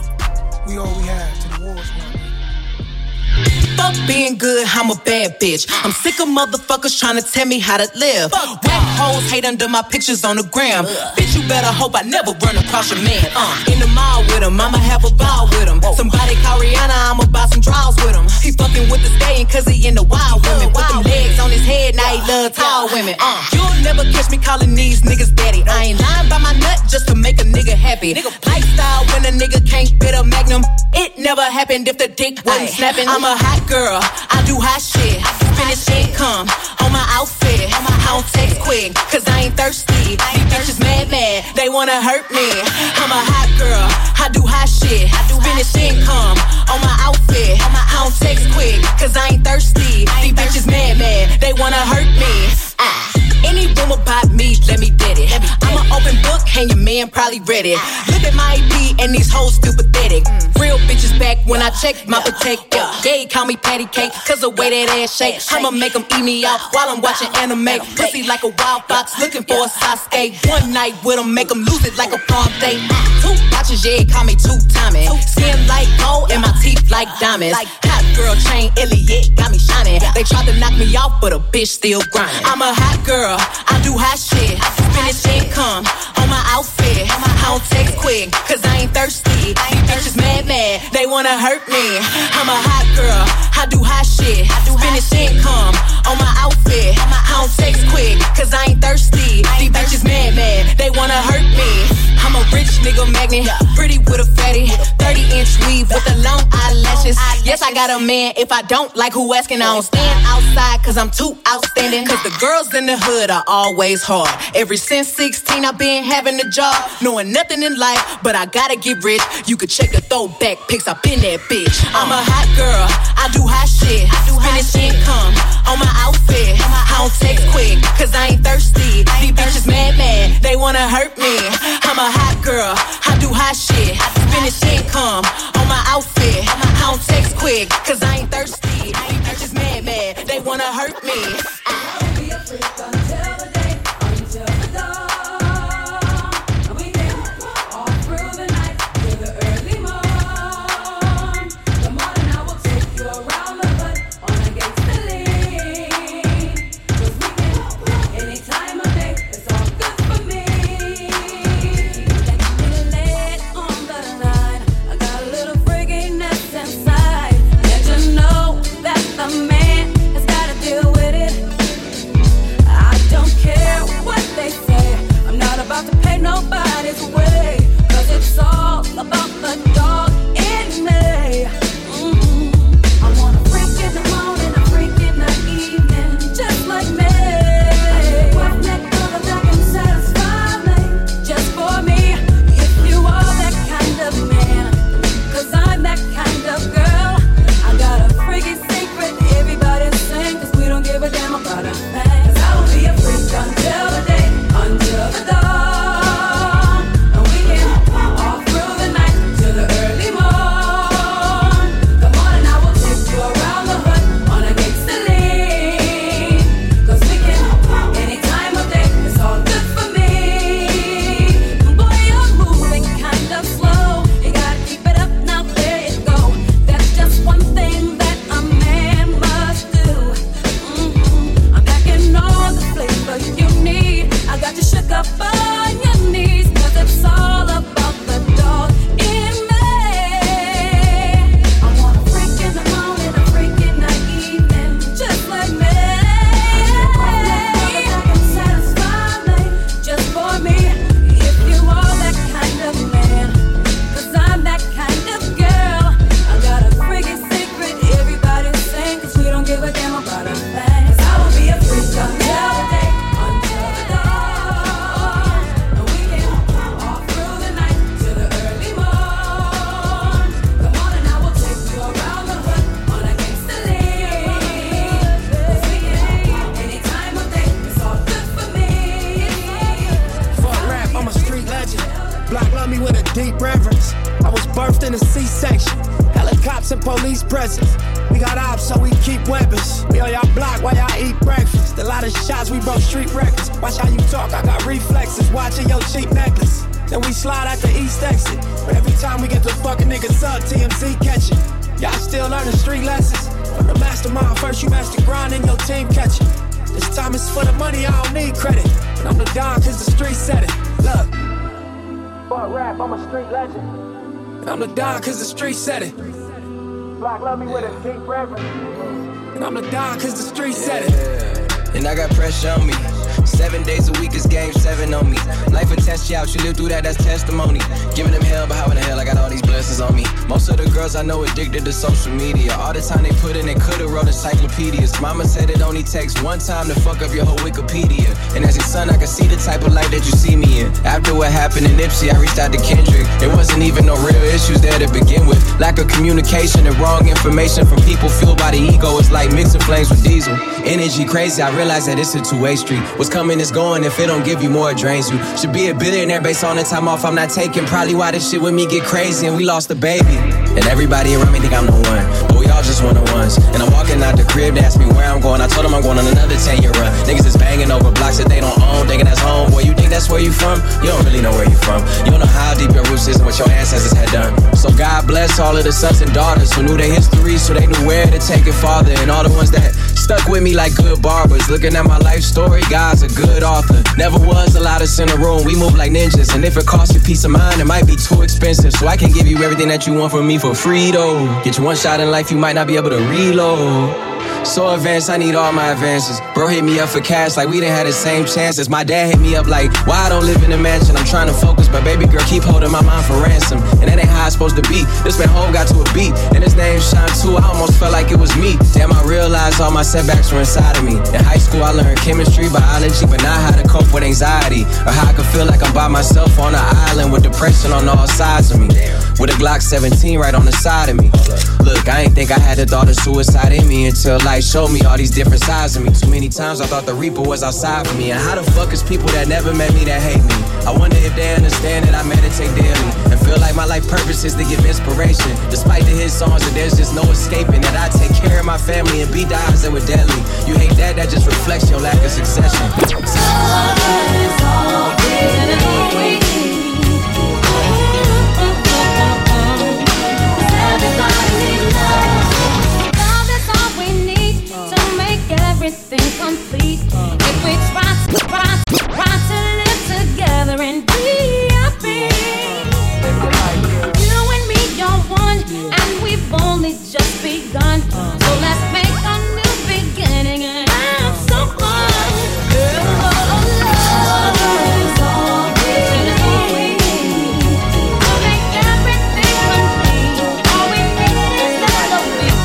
We all we have to the wars, man. Fuck being good, I'm a bad bitch. I'm sick of motherfuckers trying to tell me how to live. Fuck whack hoes hate under my pictures on the gram. Ugh. Bitch, you better hope I never run across your man. Uh, in the mall with him, I'ma have a ball with him. Whoa. Somebody call Rihanna, I'ma buy some draws with him. He fucking with the staying cause he in the wild women. Put them legs on his head, now he love tall women. Uh, you'll never catch me calling these niggas daddy. I ain't lying by my nut just to make a nigga happy. Nigga lifestyle when a nigga can't fit a magnum. It never happened if the dick wasn't snapping. I'm a hot girl, I do hot shit. Finish income on my outfit. I don't text quick, cause I ain't thirsty. These bitches mad mad, they wanna hurt me. I'm a hot girl, I do hot shit. Finish income on my outfit. I don't text quick, cause I ain't thirsty. These bitches mad mad, they wanna hurt me. Ah. Any room about me, let me get it. I'm an open book, and your man probably read it. Look at my E P, and these hoes still pathetic. Real bitches back when I check my protector. They call me patty cake, cause the way that ass shake. I'ma make them eat me out while I'm watching anime. Pussy like a wild fox, looking for a Sasuke. One night with them, make them lose it like a prom date. Two watches, yeah, call me two-timing. Skin like gold, and my teeth like diamonds. Hot girl chain, Elliot, got me shining. They tried to knock me off, but a bitch still grinding. I'm a hot girl. I do hot shit. Finish income on my outfit. I don't text quick, cause I ain't thirsty. These bitches mad mad, they wanna hurt me. I'm a hot girl, I do hot shit. Finish income on my outfit. I don't text quick, cause I ain't thirsty. These bitches mad mad, they wanna hurt me. I'm a rich nigga magnet, pretty with a fatty. Thirty inch weave with the long eyelashes. Yes, I got a man, if I don't like who asking. I don't stand outside, cause I'm too outstanding. Cause the girls in the hood are always hard. Ever since sixteen, I've been having a job, knowing nothing in life, but I gotta get rich. You could check the throwback pics, I been that bitch. I'm a hot girl, I do hot shit. Finish income on my outfit. I don't text quick, cause I ain't thirsty. These bitches mad mad, they wanna hurt me. I'm a hot girl, I do hot shit. Finish income on my outfit. I don't text quick, cause I ain't thirsty. These bitches mad mad, they wanna hurt me. I- Until the day, until the dawn, we dance all through the night till the early morn. The morning I will take you around the hood on against the lean. 'Cause we can hope any time of day, it's all good for me. Like me late on the night, I got a little freakiness inside. Let you know that the man. To pay nobody's way, 'cause it's all about the dog in me. Mm-hmm. I want a freak in the morning, a freak in the evening, just like me. I need one that girl that can satisfy me, just for me. If you are that kind of man, 'cause I'm that kind of girl, I got a freaking secret everybody's saying, 'cause we don't give a damn about a thing. 'Cause I will be a freak until the day, until the dawn. T M Z catching. Y'all still learning street lessons. the mastermind first, you master grind and your team catch it. This time it's for the money, I don't need credit. But I'm the don cause the street said it. Look, fuck rap, I'm a street legend. And I'm the don cause the street said it. Black love me with a deep reverence. And I'm the don cause the street said it. And I got pressure on me. Seven days a week is game seven on me. Life will test you out, you live through that, that's testimony. Giving them hell, but how in the hell I got all these blessings on me? Most of the girls I know addicted to social media. All the time they put in, they could've wrote encyclopedias. Mama said it only takes one time to fuck up your whole Wikipedia. And as your son, I can see the type of life that you see me in. After what happened in Nipsey, I reached out to Kendrick. There wasn't even no real issues there to begin with. Lack of communication and wrong information from people fueled by the ego. It's like mixing flames with diesel. Energy crazy, I realize that it's a two-way street. What's coming is going, if it don't give you more, it drains you. Should be a billionaire based on the time off I'm not taking. Probably why this shit with me get crazy and we lost a baby. And everybody around me think I'm the one, but we all just one-on-ones. And I'm walking out the crib, they ask me where I'm going. I told them I'm going on another ten-year run. Niggas is banging over blocks that they don't own, thinking that's home. Boy, you think that's where you from? You don't really know where you from. You don't know how deep your roots is and what your ancestors had done. So God bless all of the sons and daughters who knew their history, so they knew where to take it farther. And all the ones that stuck with me like good barbers, looking at my life story, God's a good author. Never was a lot of us in the room, we move like ninjas. And if it costs you peace of mind, it might be too expensive. So I can give you everything that you want from me for free though. Get you one shot in life, you might not be able to reload. So advanced, I need all my advances. Bro hit me up for cash like we didn't have the same chances. My dad hit me up like, why I don't live in a mansion? I'm trying to focus, but baby girl keep holding my mind for ransom. And that ain't how it's supposed to be. This man home got to a beat, and his name shine too. I almost felt like it was me. Damn, I realized all my setbacks were inside of me. In high school, I learned chemistry, biology, but not how to cope with anxiety, or how I could feel like I'm by myself on an island with depression on all sides of me. With a Glock seventeen right on the side of me. Look, I ain't think I had the thought of suicide in me until life showed me all these different sides of me. Too many times I thought the Reaper was outside of me. And how the fuck is people that never met me that hate me? I wonder if they understand that I meditate daily and feel like my life purpose is to give inspiration. Despite the hit songs, that there's just no escaping, that I take care of my family and beat the odds that were deadly. You hate that, that just reflects your lack of succession. Time is all we need. Everything complete. Uh, if we try to, try, try to live together and be happy. Uh, you and me are one, yeah. And we've only just begun. Uh, so let's make a new beginning and have some fun. Girl, love is all we need. To make everything complete. All we need is love and love.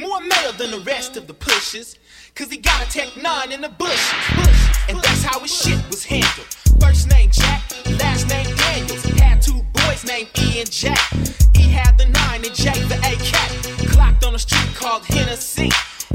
More male than the rest of the pushers, cause he got a Tech Nine in the bushes. And that's how his shit was handled. First name Jack, last name Daniels. He had two boys named E and Jack. E had the nine and J the A cat. Clocked on a street called Hennessy.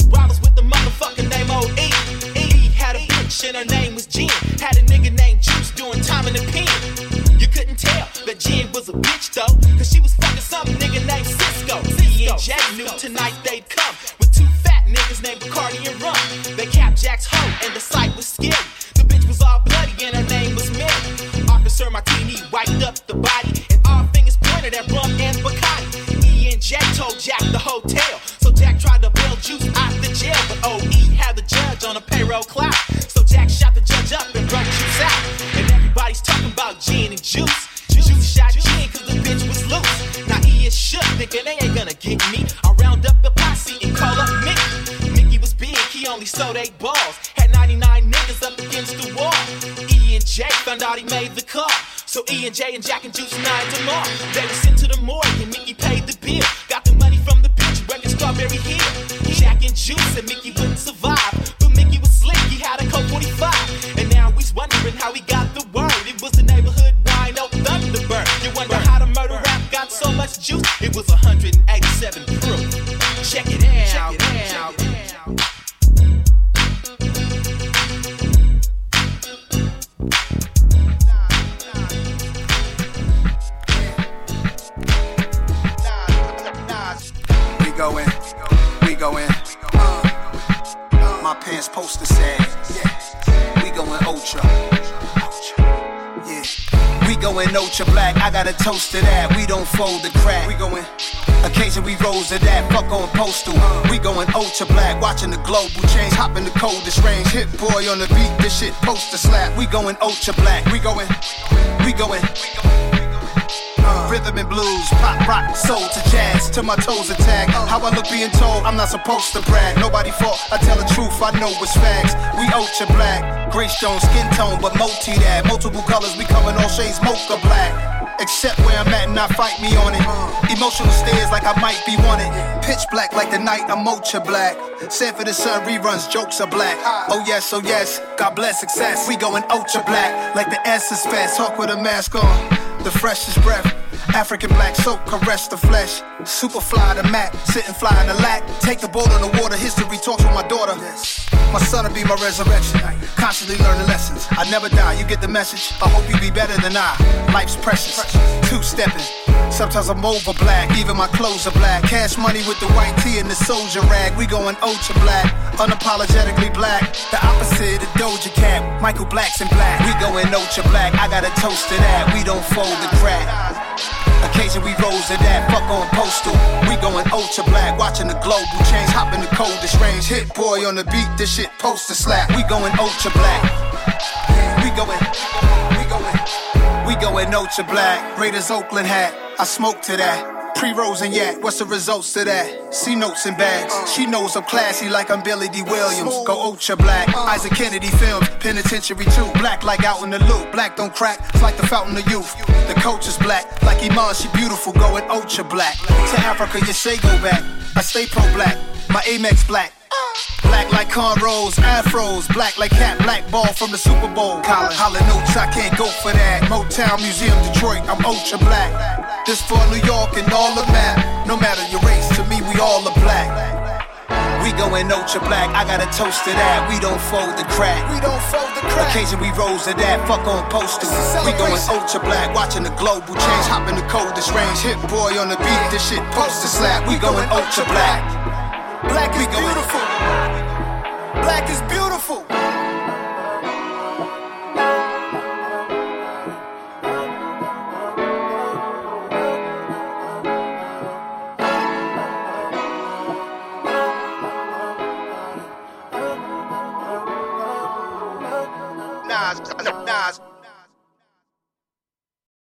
Robbers with the motherfucking name O E. E had a bitch and her name was Jen. Had a nigga named Juice doing time in the pen. You couldn't tell that Jen was a bitch though, cause she was fucking some nigga named Cisco. E and Jack knew tonight they'd come with two fat niggas named Bacardi and Rum. They capped Jack's hoe and the sight was scary. The bitch was all bloody and her name was Mary. Officer Martini wiped up the body and all fingers pointed at Rum and Bacardi. E and Jack told Jack the hotel, so Jack tried to bail Juice out the jail, but O E had the judge on a payroll clock, so Jack shot the judge up and brought Juice out. And everybody's talking about Jen and Juice. Juice shot Jen cause the bitch was loose. Now E is shook thinking they ain't gonna get me. I round up the posse and call up Mickey. Mickey was big, he only sold eight balls. Had ninety-nine niggas up against the wall. E and J found out he made the call, so E and J and Jack and Juice nine tomorrow. They were sent to the morgue and Mickey paid the bill. Got the money from the bitch, wrecking Strawberry Hill. Jack and Juice and Mickey wouldn't survive, but Mickey was slick, he had a Colt forty-five. And now we's wondering how he got the word. It was the neighborhood wine out Thunderbird. You wonder how the murder rap got so much juice. It was one hundred eighty-seven proof. Check it out, check it out. We go in, we go in. Uh, uh, my pants poster said, yeah, we going ultra. Yeah, we going ultra black. I got a toast to that. We don't fold the crack. We going. Occasion we rose to that, fuck on postal. We going ultra black, watching the global change. Hop in the coldest range, hit boy on the beat. This shit poster slap. We going ultra black. We going, we going. Uh, rhythm and blues, pop, rock, soul to jazz, till my toes attack. Uh, How I look being told, I'm not supposed to brag. Nobody fault, I tell the truth, I know it's facts. We ultra black, gray stone, skin tone, but multi that. Multiple colors, we coming all shades, mocha black. Except where I'm at and I fight me on it. Emotional stares like I might be wanted. Pitch black like the night I'm ultra black. Sanford and Son reruns, jokes are black. Oh yes, oh yes, God bless success. We going ultra black like the S is fast. Hawk with a mask on, the freshest breath. African black soap, caress the flesh. Super fly the mat, sit and fly in the lack. Take the boat on the water, history talks with my daughter. My son'll be my resurrection. Constantly learning lessons, I never die, you get the message. I hope you be better than I, life's precious. Two-stepping, sometimes I'm over black. Even my clothes are black. Cash money with the white tee and the soldier rag. We going ultra black, unapologetically black. The opposite of Doja Cat, Michael Black's in black. We going ultra black, I got a toast to that. We don't fold the crack. Occasion we rose to that, fuck on postal. We going ultra black, watching the global change. Hop in the coldest range, hit boy on the beat. This shit poster slap. We going ultra black. We going, we going, we going ultra black. Raiders Oakland hat, I smoke to that. Pre-rolls and yak, what's the results to that? See notes and bags, she knows I'm classy like I'm Billy D. Williams. Go ultra black, Isaac Kennedy films, penitentiary too. Black like out in the loop, black don't crack, it's like the fountain of youth. The coach is black, like Iman, she beautiful, going ultra black. To Africa, you say go back, I stay pro-black, my Amex black. Black like cornrows, afros, black like hat, black ball from the Super Bowl. Colin, holla notes, I can't go for that. Motown Museum, Detroit, I'm ultra black. This for New York and all the map. No matter your race, to me we all are black. We going ultra black, I got a toast to that. We don't fold the crack. We don't fold the crack. Occasion we rose to that, fuck on posters. We going ultra black, watching the global change. Hop in the coldest range, hit boy on the beat. This shit poster slap. We going ultra black. Black is beautiful. Black is beautiful. Nas, Nas, Nas.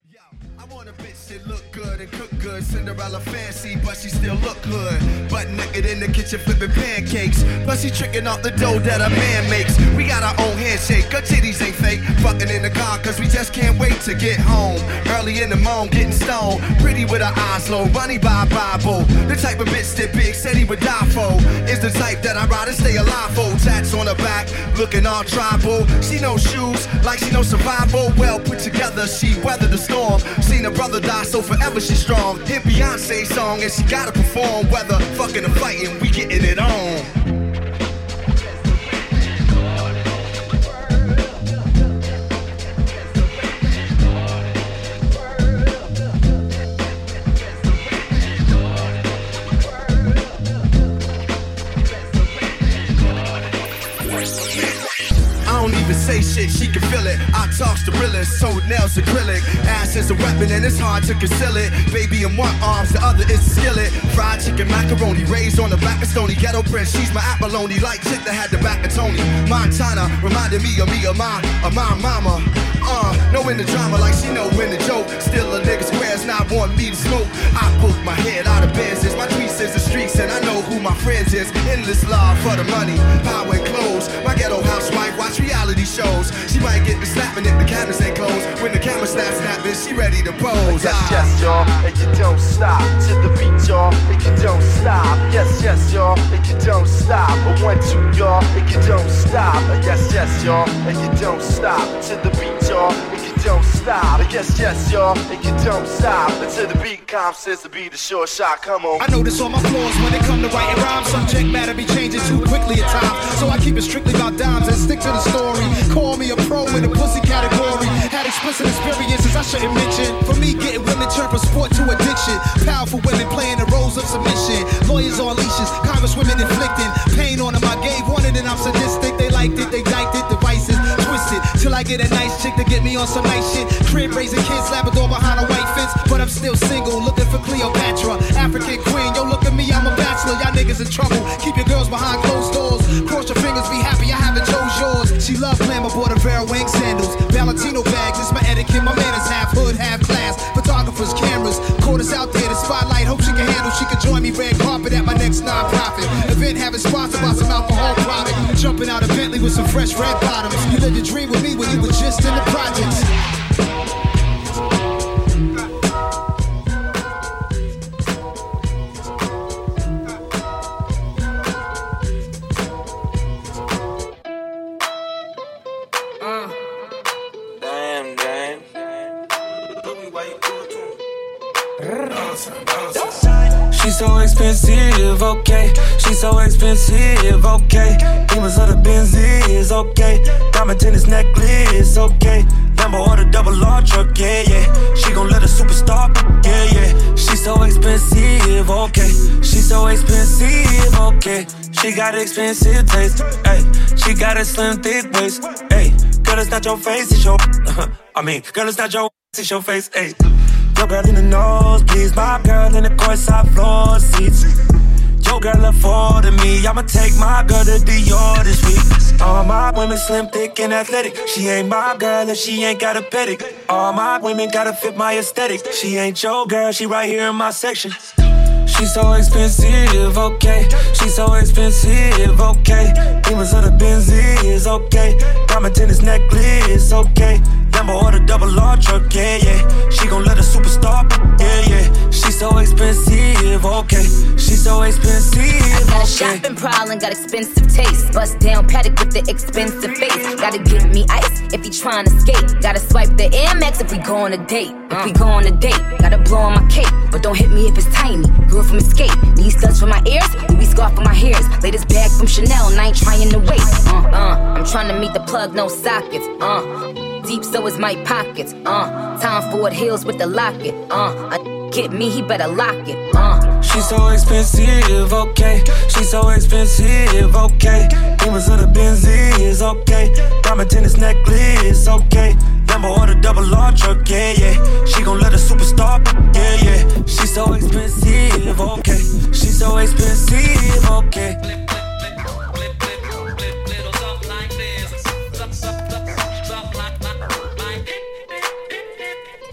Yo, I want a bitch that look good and cook good. Cinderella fancy, but she still look good. Butt naked in the kitchen flipping pancakes. Plus she tricking out the dough that a man makes. We got our own handshake, her titties ain't fake. Fucking in the car cause we just can't wait to get home. Early in the morn getting stoned. Pretty with her eyes low, money by a Bible. The type of bitch that Big said he would die for. Is the type that I ride and stay alive for. Tats on her back, looking all tribal. She no shoes, like she no survival. Well put together, she weathered the storm. Seen her brother die, so forever she strong. Hit Beyonce's song and she gotta perform. Whether fucking or fighting, we getting it on. Say shit, she can feel it. I talk the realest, so nails acrylic. Ass is a weapon and it's hard to conceal it. Baby in one arms, the other is a skillet. Fried chicken macaroni, raised on the back of Stony. Ghetto Prince, she's my abalone. Like chick that had the back of Tony Montana, reminded me of me, of my, of my mama. Uh, knowing the drama like she know when the joke. Still a nigga squares, not want me to smoke. I poke my head out of business. My tweets is the streets and I know who my friends is. Endless love for the money, power and clothes. My ghetto housewife, watch reality shows. She might get the slapping if the cameras ain't closed. When the camera snaps, snapping, she ready to pose. Yes, yes, y'all, and you don't stop. To the beat, y'all, and you don't stop. Yes, yes, y'all, and you don't stop. A one, two, y'all, and you don't stop. Yes, yes, y'all, and you don't stop. To the beat, y'all, and you don't stop. Yes, yes, y'all, and you don't stop. Until the beat comes, says to be the short shot, come on. I notice all my flaws when it come to writing rhymes. Subject matter be changing too quickly at times. So I keep it strictly about dimes and stick to the story. Call me a pro in the pussy category. Had explicit experiences I shouldn't mention. For me, getting women turned from sport to addiction. Powerful women playing the roles of submission. Lawyers on leashes, congresswomen inflicting pain on them. I gave one and then I'm sadistic. They liked it, they diked it, devices twisted. Till I get a nice chick to get me on some nice shit. Crib raising kids, Labrador behind a white fence. But I'm still single, looking for Cleopatra. African queen, yo look at me, I'm a bachelor. Y'all niggas in trouble, keep your girls behind closed doors. Cross your fingers, be happy, I haven't chose yours. She loves glamour, bought a Vera Wang sandals. Valentino bags, it's my etiquette, my manners. Half hood, half class, photographers, cameras. Quarters out there, the spotlight, hope she can handle. She can join me red carpet at my next non-profit event, having sponsored by some alcohol product. Jumping out of Bentley with some fresh red bottoms. You lived your dream with me when you were just in the projects. She's so expensive, okay. She's so expensive, okay. Demons of the Benzies, okay. Diamond tennis necklace, okay. Lambo or the double R truck, yeah, yeah. She gon' let a superstar, yeah, yeah. She's so expensive, okay. She's so expensive, okay. She got expensive taste, ayy. She got a slim, thick waist, ayy. Girl, it's not your face, it's your I mean, girl, it's not your it's your face, ayy. Your girl in the nose, please. My girl in the courtside floor seats. Your girl afforded me. I'ma take my girl to Dior this week. All my women slim, thick, and athletic. She ain't my girl if she ain't got a pedic. All my women gotta fit my aesthetic. She ain't your girl, she right here in my section. She's so expensive, okay. She's so expensive, okay. Demons of the Benzies, okay. Diamond tennis necklace, okay. Lambo or the double R truck, yeah, yeah. She gon' let a superstar, yeah, yeah. She's so expensive, okay. She's so expensive, okay. I got a shopping problem, got expensive taste. Bust down paddock with the expensive face. Gotta give me ice if he tryna skate. Gotta swipe the Amex if we go on a date. If we go on a date, gotta blow on my cake. But don't hit me if it's tiny. Girl from Escape, these studs for my ears, Louis scarf for my hairs. Latest bag from Chanel, and I ain't trying to wait. Uh, uh, I'm trying to meet the plug, no sockets. Uh, deep so is my pockets. Uh, Tom Ford heels with the locket. Uh, I get me, he better lock it. Uh, she's so expensive, okay. She's so expensive, okay. Demons of the Benzies, okay. Diamond tennis necklace, okay. Lambo or the double R truck, yeah, yeah. She gon' let a superstar, yeah, yeah. She's so expensive, okay. She's so expensive, okay.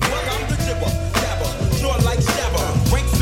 Well, I'm the jibber, jabber, draw like shabber. Ranks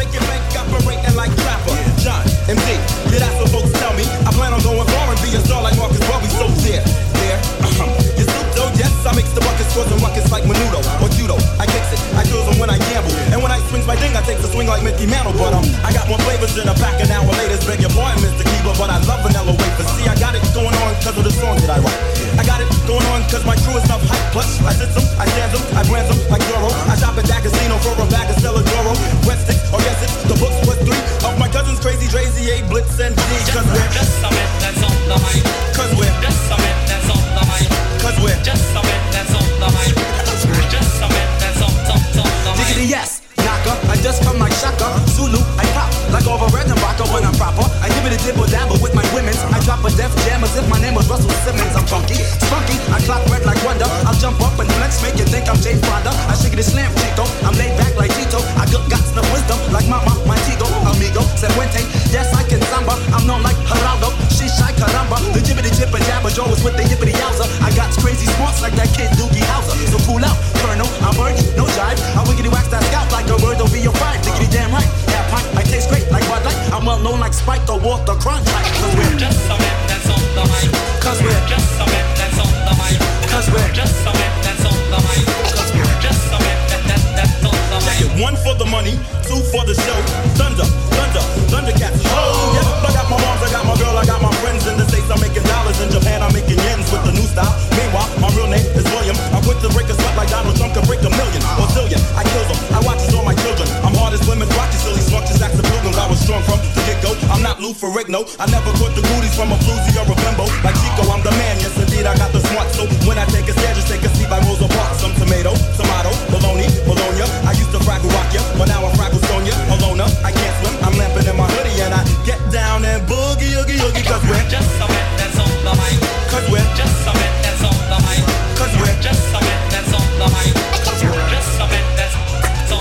drop a death jam as if my name was Russell Simmons. I'm funky, spunky, I clock red like Wonder. I'll jump up and flex, make you think I'm Jay Fonda. I shake it and slam Chico, I'm laid back like Tito. I got enough wisdom like Mama, my Tigo, amigo, Sequente. Yes, I can samba, I'm known like Geraldo. She's shy, caramba, the jibbity jibba jabba jaw is with the yippity yowza. I got crazy sports like that kid Doogie Howser. So cool out, Colonel, I'm burning, no jive. I wiggity wax that scalp like a word over your five. Diggity damn right, that pint, I taste great like Bud Light. I'm well known like Spike, the Walter Cronkite. Cause we're just some man that's on the mic. Cause we're just some man that's on the mic. Cause we're just some man that's on the mic. Cause we're just some man that, that, that's on the mic. Take it, one for the money, two for the show. Thunder, thunder, thundercats. Oh, yes, I got my moms, I got my girl, I got my friends. In the States I'm making dollars, in Japan I'm making yens with the new style. Meanwhile, my real name is William. I'm quick to break a sweat like Donald Trump could break a million or zillion. I kill them, I watch this on my children. I'm hard as women's watches, silly smunctures, acts of pilgrims. I was strong from the get-go. I'm not Lou Ferrigno. I never caught the goodies from a floozy or a bimbo. Like Chico, I'm the man. Yes, indeed, I got the smart. So when I take a stand, just take a seat by Rosa Parks. Some tomato, tomato, bologna, bologna. I used to fraggle rock ya, but now I fraggle Sonya. Alona, I can't swim. I'm lamping in my hoodie and I get down and boogie, oogie, oogie. Cause we're just some man that's on the mic. Cause we're just some man that's on the mic. Cause we're just some man that's on the mic. Cause we're just some man that's on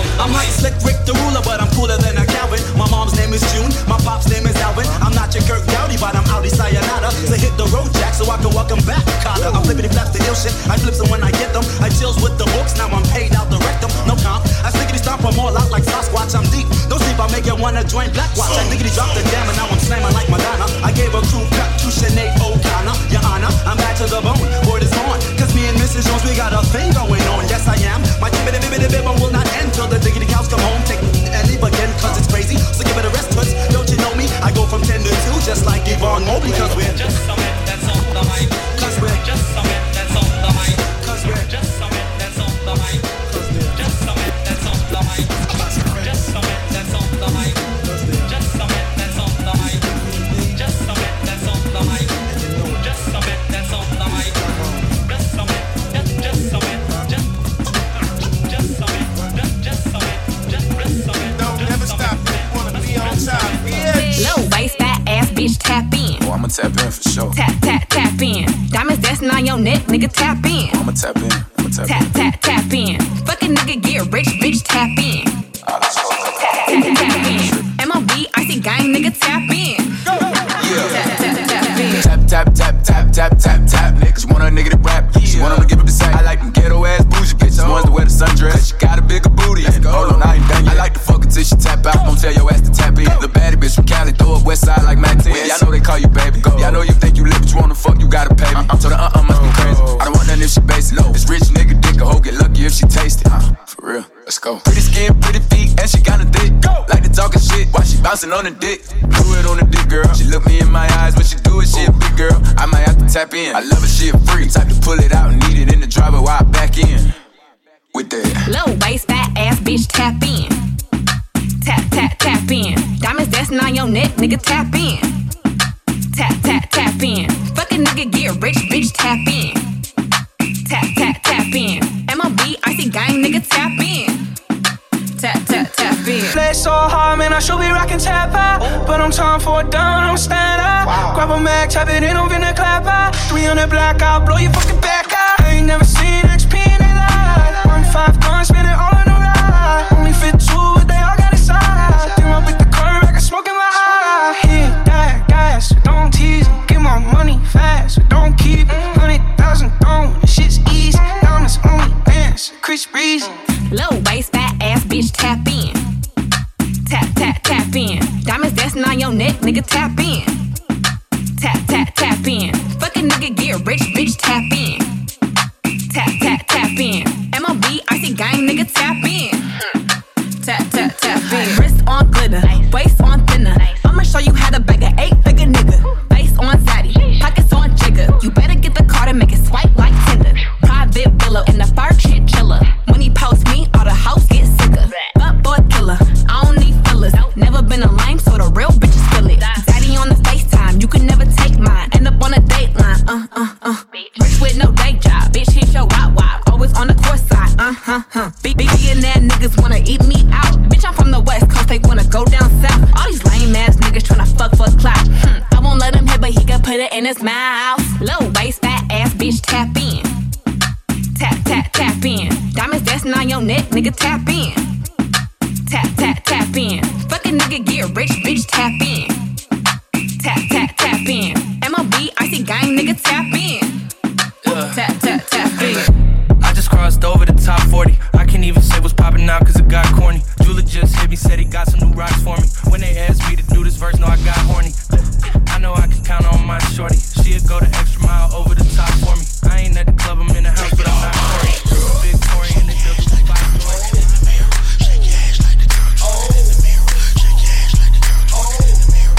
the mic. I'm like Slick Rick the Ruler, but I'm cooler than a Calvin. My mom's name is June, my pop's name is Alvin. I'm not your Kirk Dowdy, but I'm Audi Sayonara. So hit the road, Jack, so I can welcome back, Carter. I'm flippity flaps the ill shit, I flips them when I get them. I chills with the books, now I'm paid out the rectum. No comp, I stickity stomp, I'm all out like Sasquatch, I'm deep. Don't sleep, I make you wanna join Black Watch. I diggity drop the jam and now I'm slamming like Madonna. I gave a crew cut to Sinead O'Connor. Your honor, I'm back to the bone, board is on. Cause me and Missus Jones, we got a thing going on. Yes, I am, my jibbity bibbity bibba will not end till the diggity cows come home. Take and leave again, cause it's crazy. So give it a rest, toots. Don't you know me? I go from ten to two, just like Yvonne Mobley. Cause we're just some man that's on the mic. Cause we're just some man that's on the mic. Cause we're just some man that's on the mic. Cause we're just some man that's on the mic. Cause we're just some man that's on the mic. Cause we're just some man that's on the mic. Just some man that's on the mic. Just some man that's on the mic. Just some man, just just some man, just just some man, just just some man, just just some man. Don't ever stop. Low waist, fat ass bitch, tap in. Oh, I'ma tap in for sure. Tap, tap, tap in. Diamonds dancing on your neck, nigga, tap in. Oh, I'ma tap in, I'ma tap, tap in. Tap, tap, tap in. Fucking nigga, get rich, bitch, tap in. Right, let's go. Tap, tap, tap, tap in. M O B, icy gang, nigga, tap in. Go. Yeah. Tap, tap, tap in. Tap, tap, tap, tap, tap, tap, tap. Nigga, she want a nigga to rap. She want him to give up the sack. I like them ghetto ass bougie bitches. Ones that wear the sundress. Cause she got a bigger booty. Hold on, I ain't done yet. I like the fuck until she tap out. Don't tell your ass to tap in. The baddie bitch from Cali, throw up west side like Mac ten. Y'all know they call you baby. Y'all know you think you lit, but you wanna fuck, you gotta pay me. I told her, uh-uh, must be crazy. I don't want nothing if she base low. This rich nigga dick, a hoe get lucky if she taste it. Uh, for real, let's go. Pretty skin, pretty feet, and she got a dick. Like to talkin' shit while she bouncing on the dick. Do it on the dick, girl. She look me in my eyes when she do it, she a big girl. I might have to tap in. I love her, she a freak. Type to pull it out and need it in the driver while I back in. With that low waist, fat ass bitch, tap in. Tap, tap, tap in. Diamonds dancing on your neck, nigga, tap in. Tap, tap, tap in. Fucking nigga, get rich, bitch, tap in. Tap, tap, tap in. M O B, icy gang, nigga, tap in. Tap, tap, tap in. Play so hard, man, I should be rockin' tap out. Ooh. But I'm time for a down, I'm stand out. Wow. Grab a mag, tap it in, I'm finna clap out. three hundred black, I'll blow your fucking back out. I ain't never seen X P in their life. One five gun, spin it all in the ride. Only fit two, but they all got a size. Then I pick the curve, I got smoke in my eye. Hit that gas, so don't tease. Get my money fast, so don't keep it. one hundred thousand thrown, this shit's easy. Diamonds only dance, Chris Breezy. Low waist, fat ass bitch, tap in. Tap, tap, tap in. Diamonds dancing on your neck, nigga, tap in. Tap, tap, tap in. Fucking nigga, get rich, bitch, tap in. Tap, tap, tap in. M O B, icy gang, nigga, tap in. Tap, tap, tap in. Wrist on glitter, waist on thinner. I'ma show you how to bag an eight-figure nigga. Face on zaddy, pockets on jigger. You better get the card and make it swipe like Tinder. Private villa in the fire shit chiller. When he post me, all the house get sicker. But boy killer, I don't need fillers. Never been a lame, so the real bitches feel it. Daddy on the FaceTime, you can never take mine. End up on a dateline, uh, uh, uh. Rich with no date. in his mouth. Low waist, fat ass bitch, tap in. Tap, tap, tap in. Diamonds dancing on your neck, nigga, tap in. Tap, tap, tap in. Fucking nigga, get rich, bitch, tap in. Tap, tap, tap in. M L B, Icy Gang, nigga, tap in. Uh, tap, tap, tap in. I just crossed over the top forty. I can't even say what's poppin' now cause it got corny. Jula just hit me, said he got some new rocks for me. When they asked me to do this verse, no, I got horny. I know I can count on my shorty. She'll go the extra mile over the top for me. I ain't at the club, I'm in the house, but I'm not horny. Victoria in the double spot. Shake your ass like the girl in the mirror. Shake your ass like the girl talking in the mirror.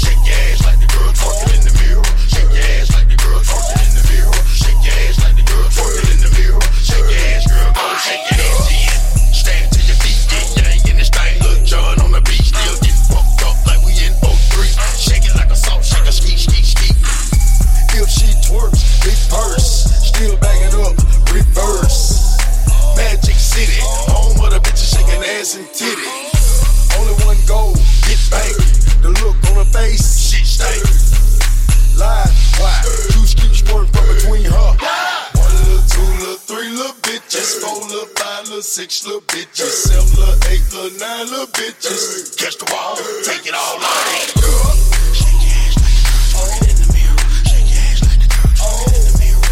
Shake your ass like the girl talking in the mirror. Shake your ass like the girl talking in the mirror. Shake your ass like the girl talking in the mirror. Shake your ass, girl, go shake your ass. Stand to your feet, get yang in this thing. Look, John on the beach, still get fucked up like we in oh three. Shake it like a salt shaker, ski, ski, ski. If she twerks, reverse. Still backing up, reverse. Magic City, home of the bitches shaking ass and titty. Only one goal, get banged. The look on her face, shit stank. Live, why? Juice keeps squirting from between her. One little, two little, three little bitches. Four little, five little, six little bitches. Seven little, eight little, nine little bitches. Catch the ball, take it all out. Shake your ass like a girl talking in the mirror. Shake your ass like a girl talking in the mirror.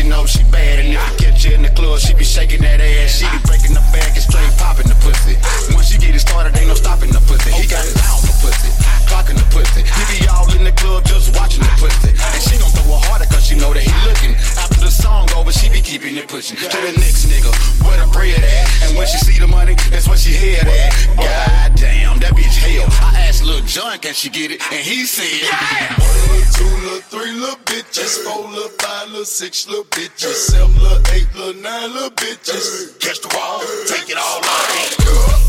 Know she bad, and if I catch her in the club, she be shaking that ass. She be breaking the back and straight popping the pussy. Once she get it started, ain't no stopping the pussy. He got it out the pussy, clocking the pussy. He be all in the club just watching the pussy. And she gon' throw her harder cause she know that he looking. After the song over, she be keeping it pushing. To the next nigga, where the bread at? And when she see the money, that's where she head at. God damn, that bitch hell. I asked Lil John, can she get it? And he said, yeah! One little, two little, three little bitches. Four little, five little, six little bitches. Bitches, seven little, eight little, nine little bitches. Catch the wall, take it all out.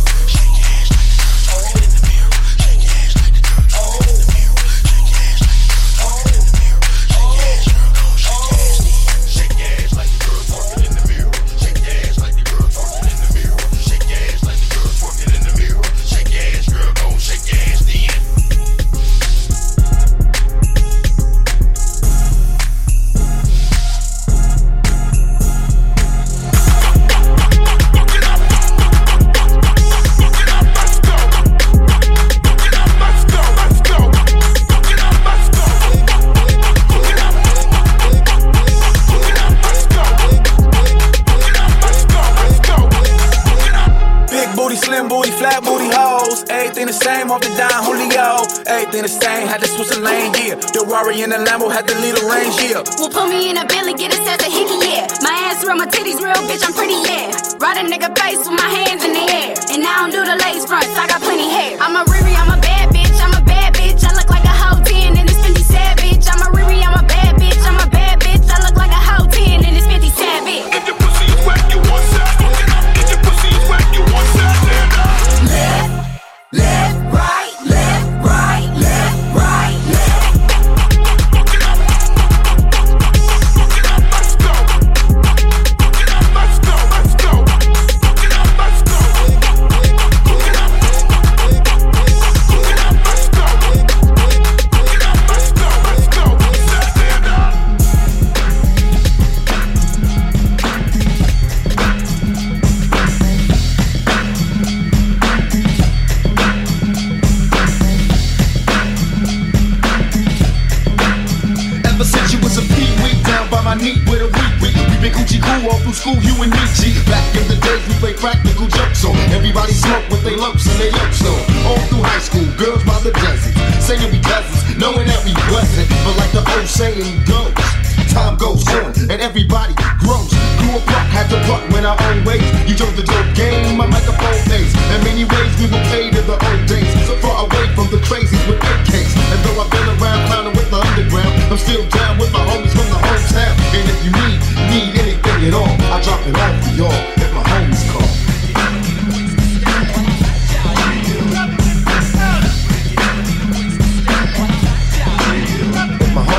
Everything the same, had to switch the lane, yeah. The Rari and the Lambo had to lead the range, yeah. Well, put me in a Bentley, get it set to hickey, yeah. My ass real, my titties real, bitch, I'm pretty, yeah. Ride a nigga face with my hands in the air. And I don't do the lace fronts, I got plenty hair. I'm a Riri, I'm a bad bitch, I'm a bad bitch. I look like a hoe ten in this fifty Savage. I'm a Riri, I'm a bad bitch, I'm a bad bitch. I look like a hoe ten in this fifty Savage. If your pussy is whack, you want that. If your pussy is whack, you want that. Left, left, right. School, you and me, G. Back in the days, we play practical jokes on everybody smoke with they lumps and they yokes on. All through high school, girls by the dozens, saying we cousins, knowing that we wasn't. But like the old saying goes, time goes on and everybody grows. Grew up, had to pluck, went our own ways. You chose the dope game, my microphone days. In many ways, we were paid in the old days, so far away from the crazies with A Ks. And though I've been around clowning with the underground, I'm still down with my homies from the hometown. And if you need, need anything at all, I drop it off for y'all if my homies call. If my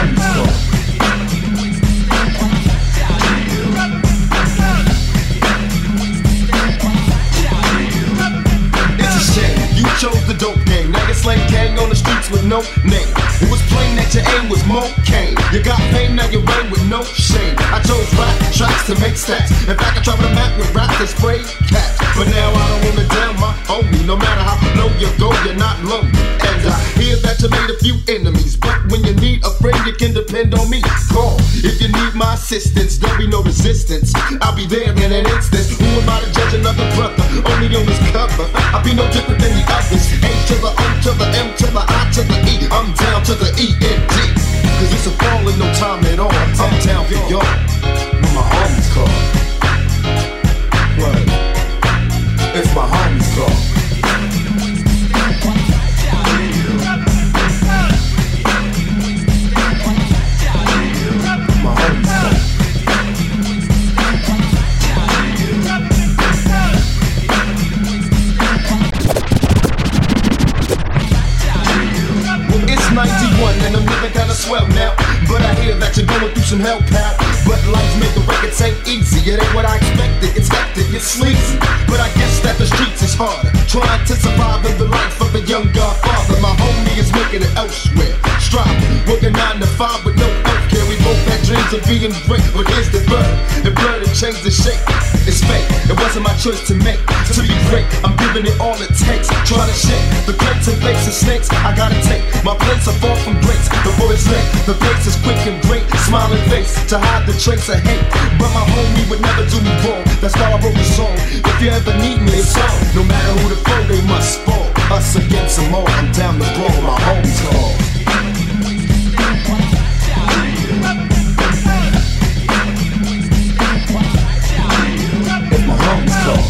that your aim was more cane. You got pain, now you reign with no shame. I chose rap tracks to make stacks. In fact, I travel the map with rap and spray cats. But now I don't wanna down my homie. No matter how low you go, you're not lonely. And I hear that you made a few enemies, but when you need a friend, you can depend on me. Call if you need my assistance. There'll be no resistance. I'll be there in an instance. Who am I to judge another brother? Only on his cover. I'll be no different than the others. A to the O to the M to the I to the E. I'm down to the E and D. Cause it's a fall in no time at all. I'm down for y'all when my homies call. What? If my homies call. And I'm living kinda swell now, but I hear that you're going through some hell, pal. But life make the record take easy. It ain't what I expected, it's hectic, it's sleazy. But I guess that the streets is harder, trying to survive in the life of a young godfather. My homie is making it elsewhere, striving, working nine to five with no healthcare. We both had dreams of being great, but here's the bird. The bird and change the shape, it's fake. It wasn't my choice to make, till you break. I'm giving it all it takes, trying to shake the crates and fakes and snakes. I gotta take my place, I fall from breaks. The voice late, the face is quick and great. Smiling face to hide the trace of hate. But my homie would never do me wrong, that's why I wrote the song. If you ever need me, it's on. No matter who the foe, they must fall. Us against them all, I'm down the road, my homies call. If my homies call.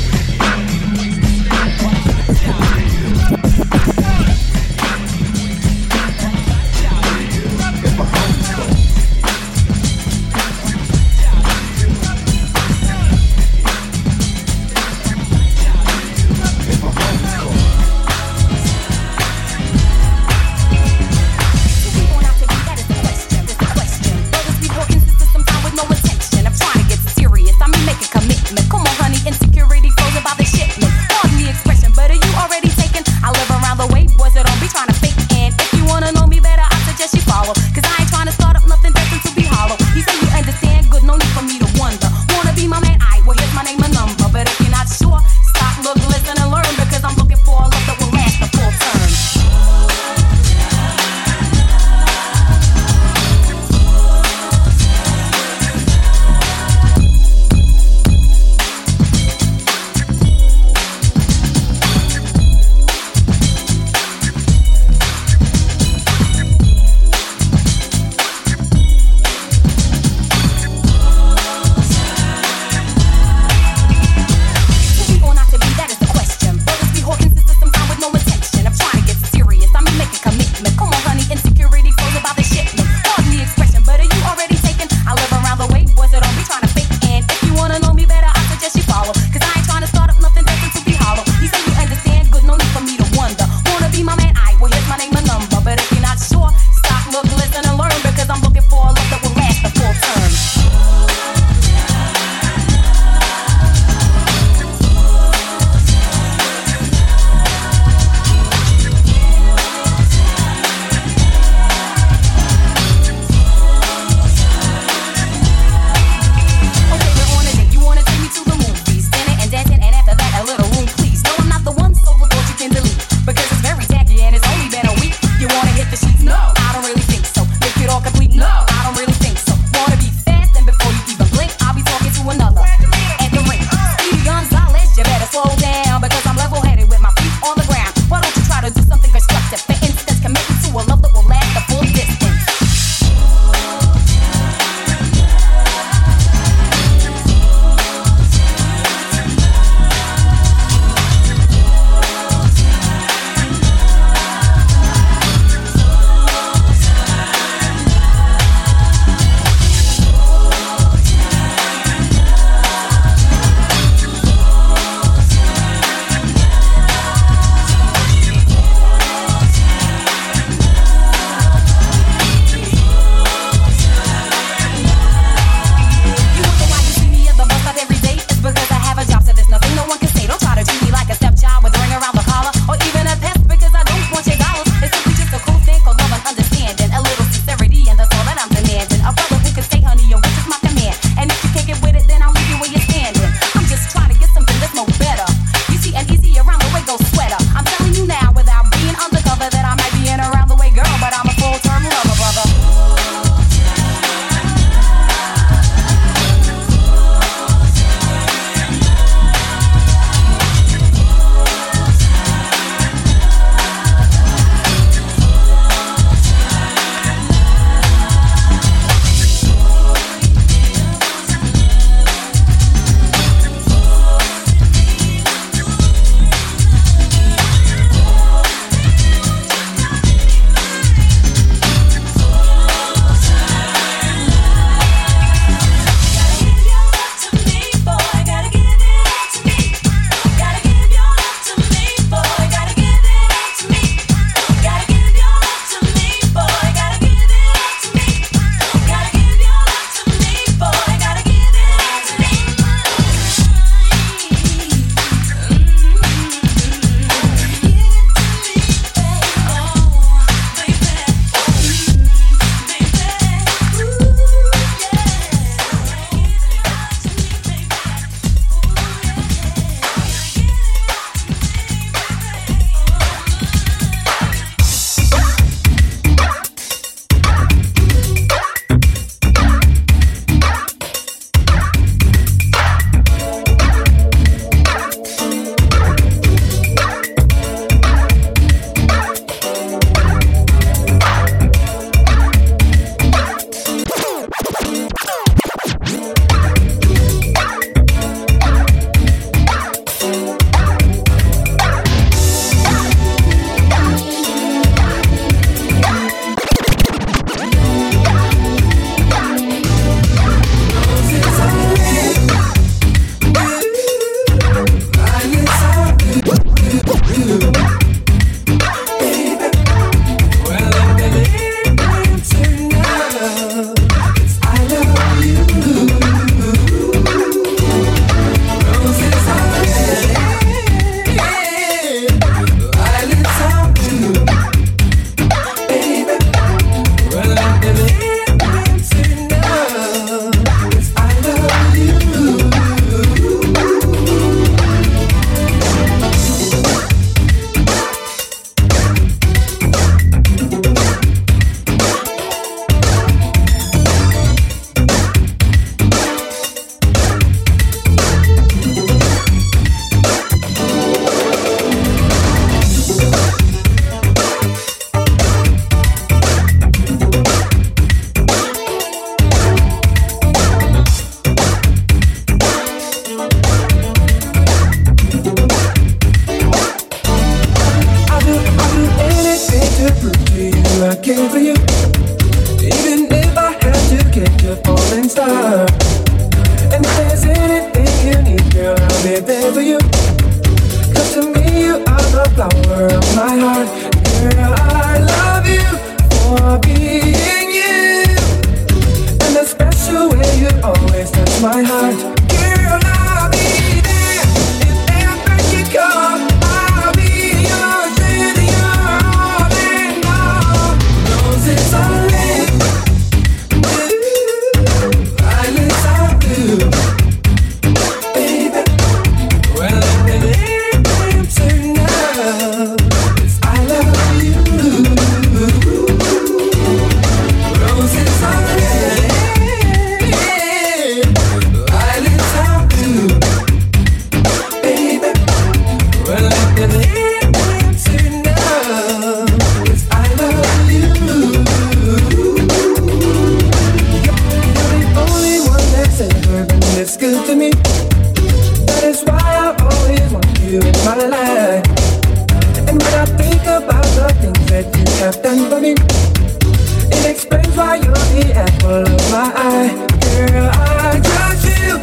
the apple of my eye. Girl, I got you,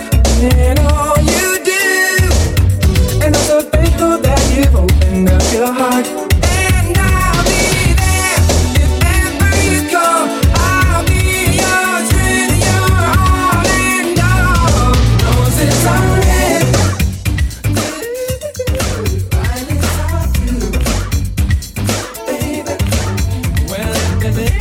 and all you do. And I'm so thankful that you've opened up your heart. And I'll be there if ever you call. I'll be yours when you're all and all. Knows it's only riding south through, baby. Well, does it?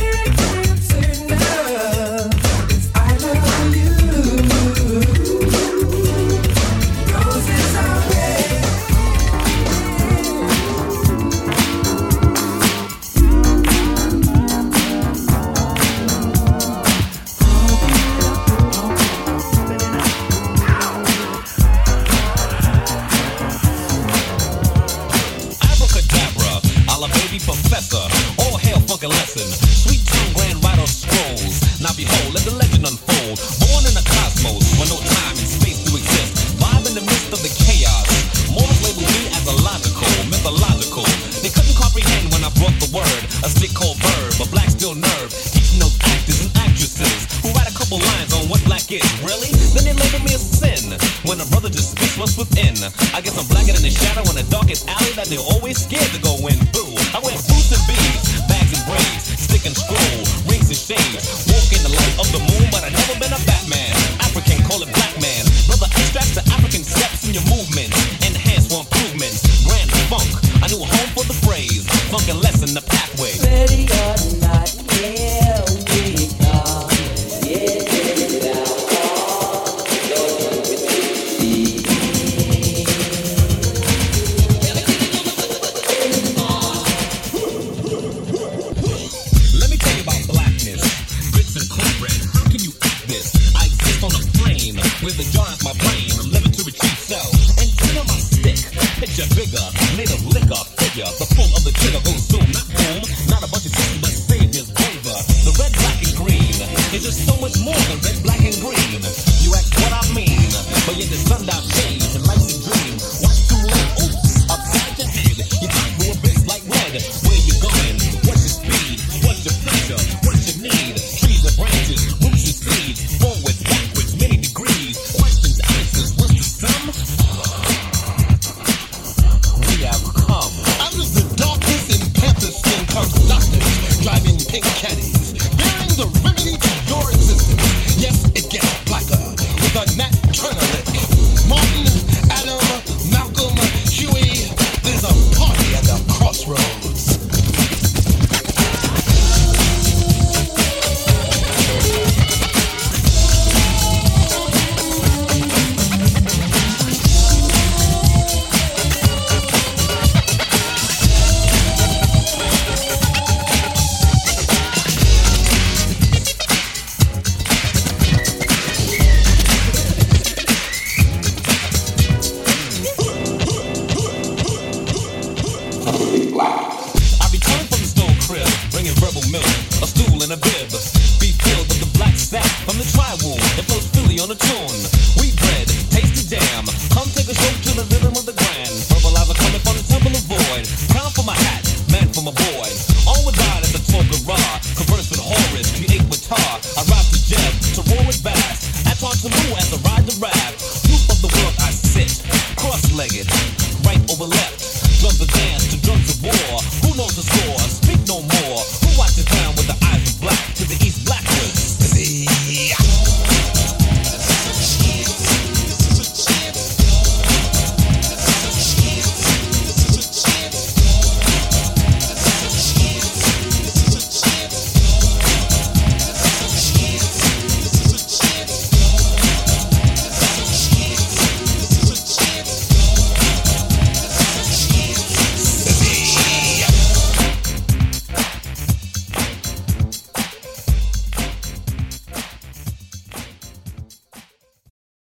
I rap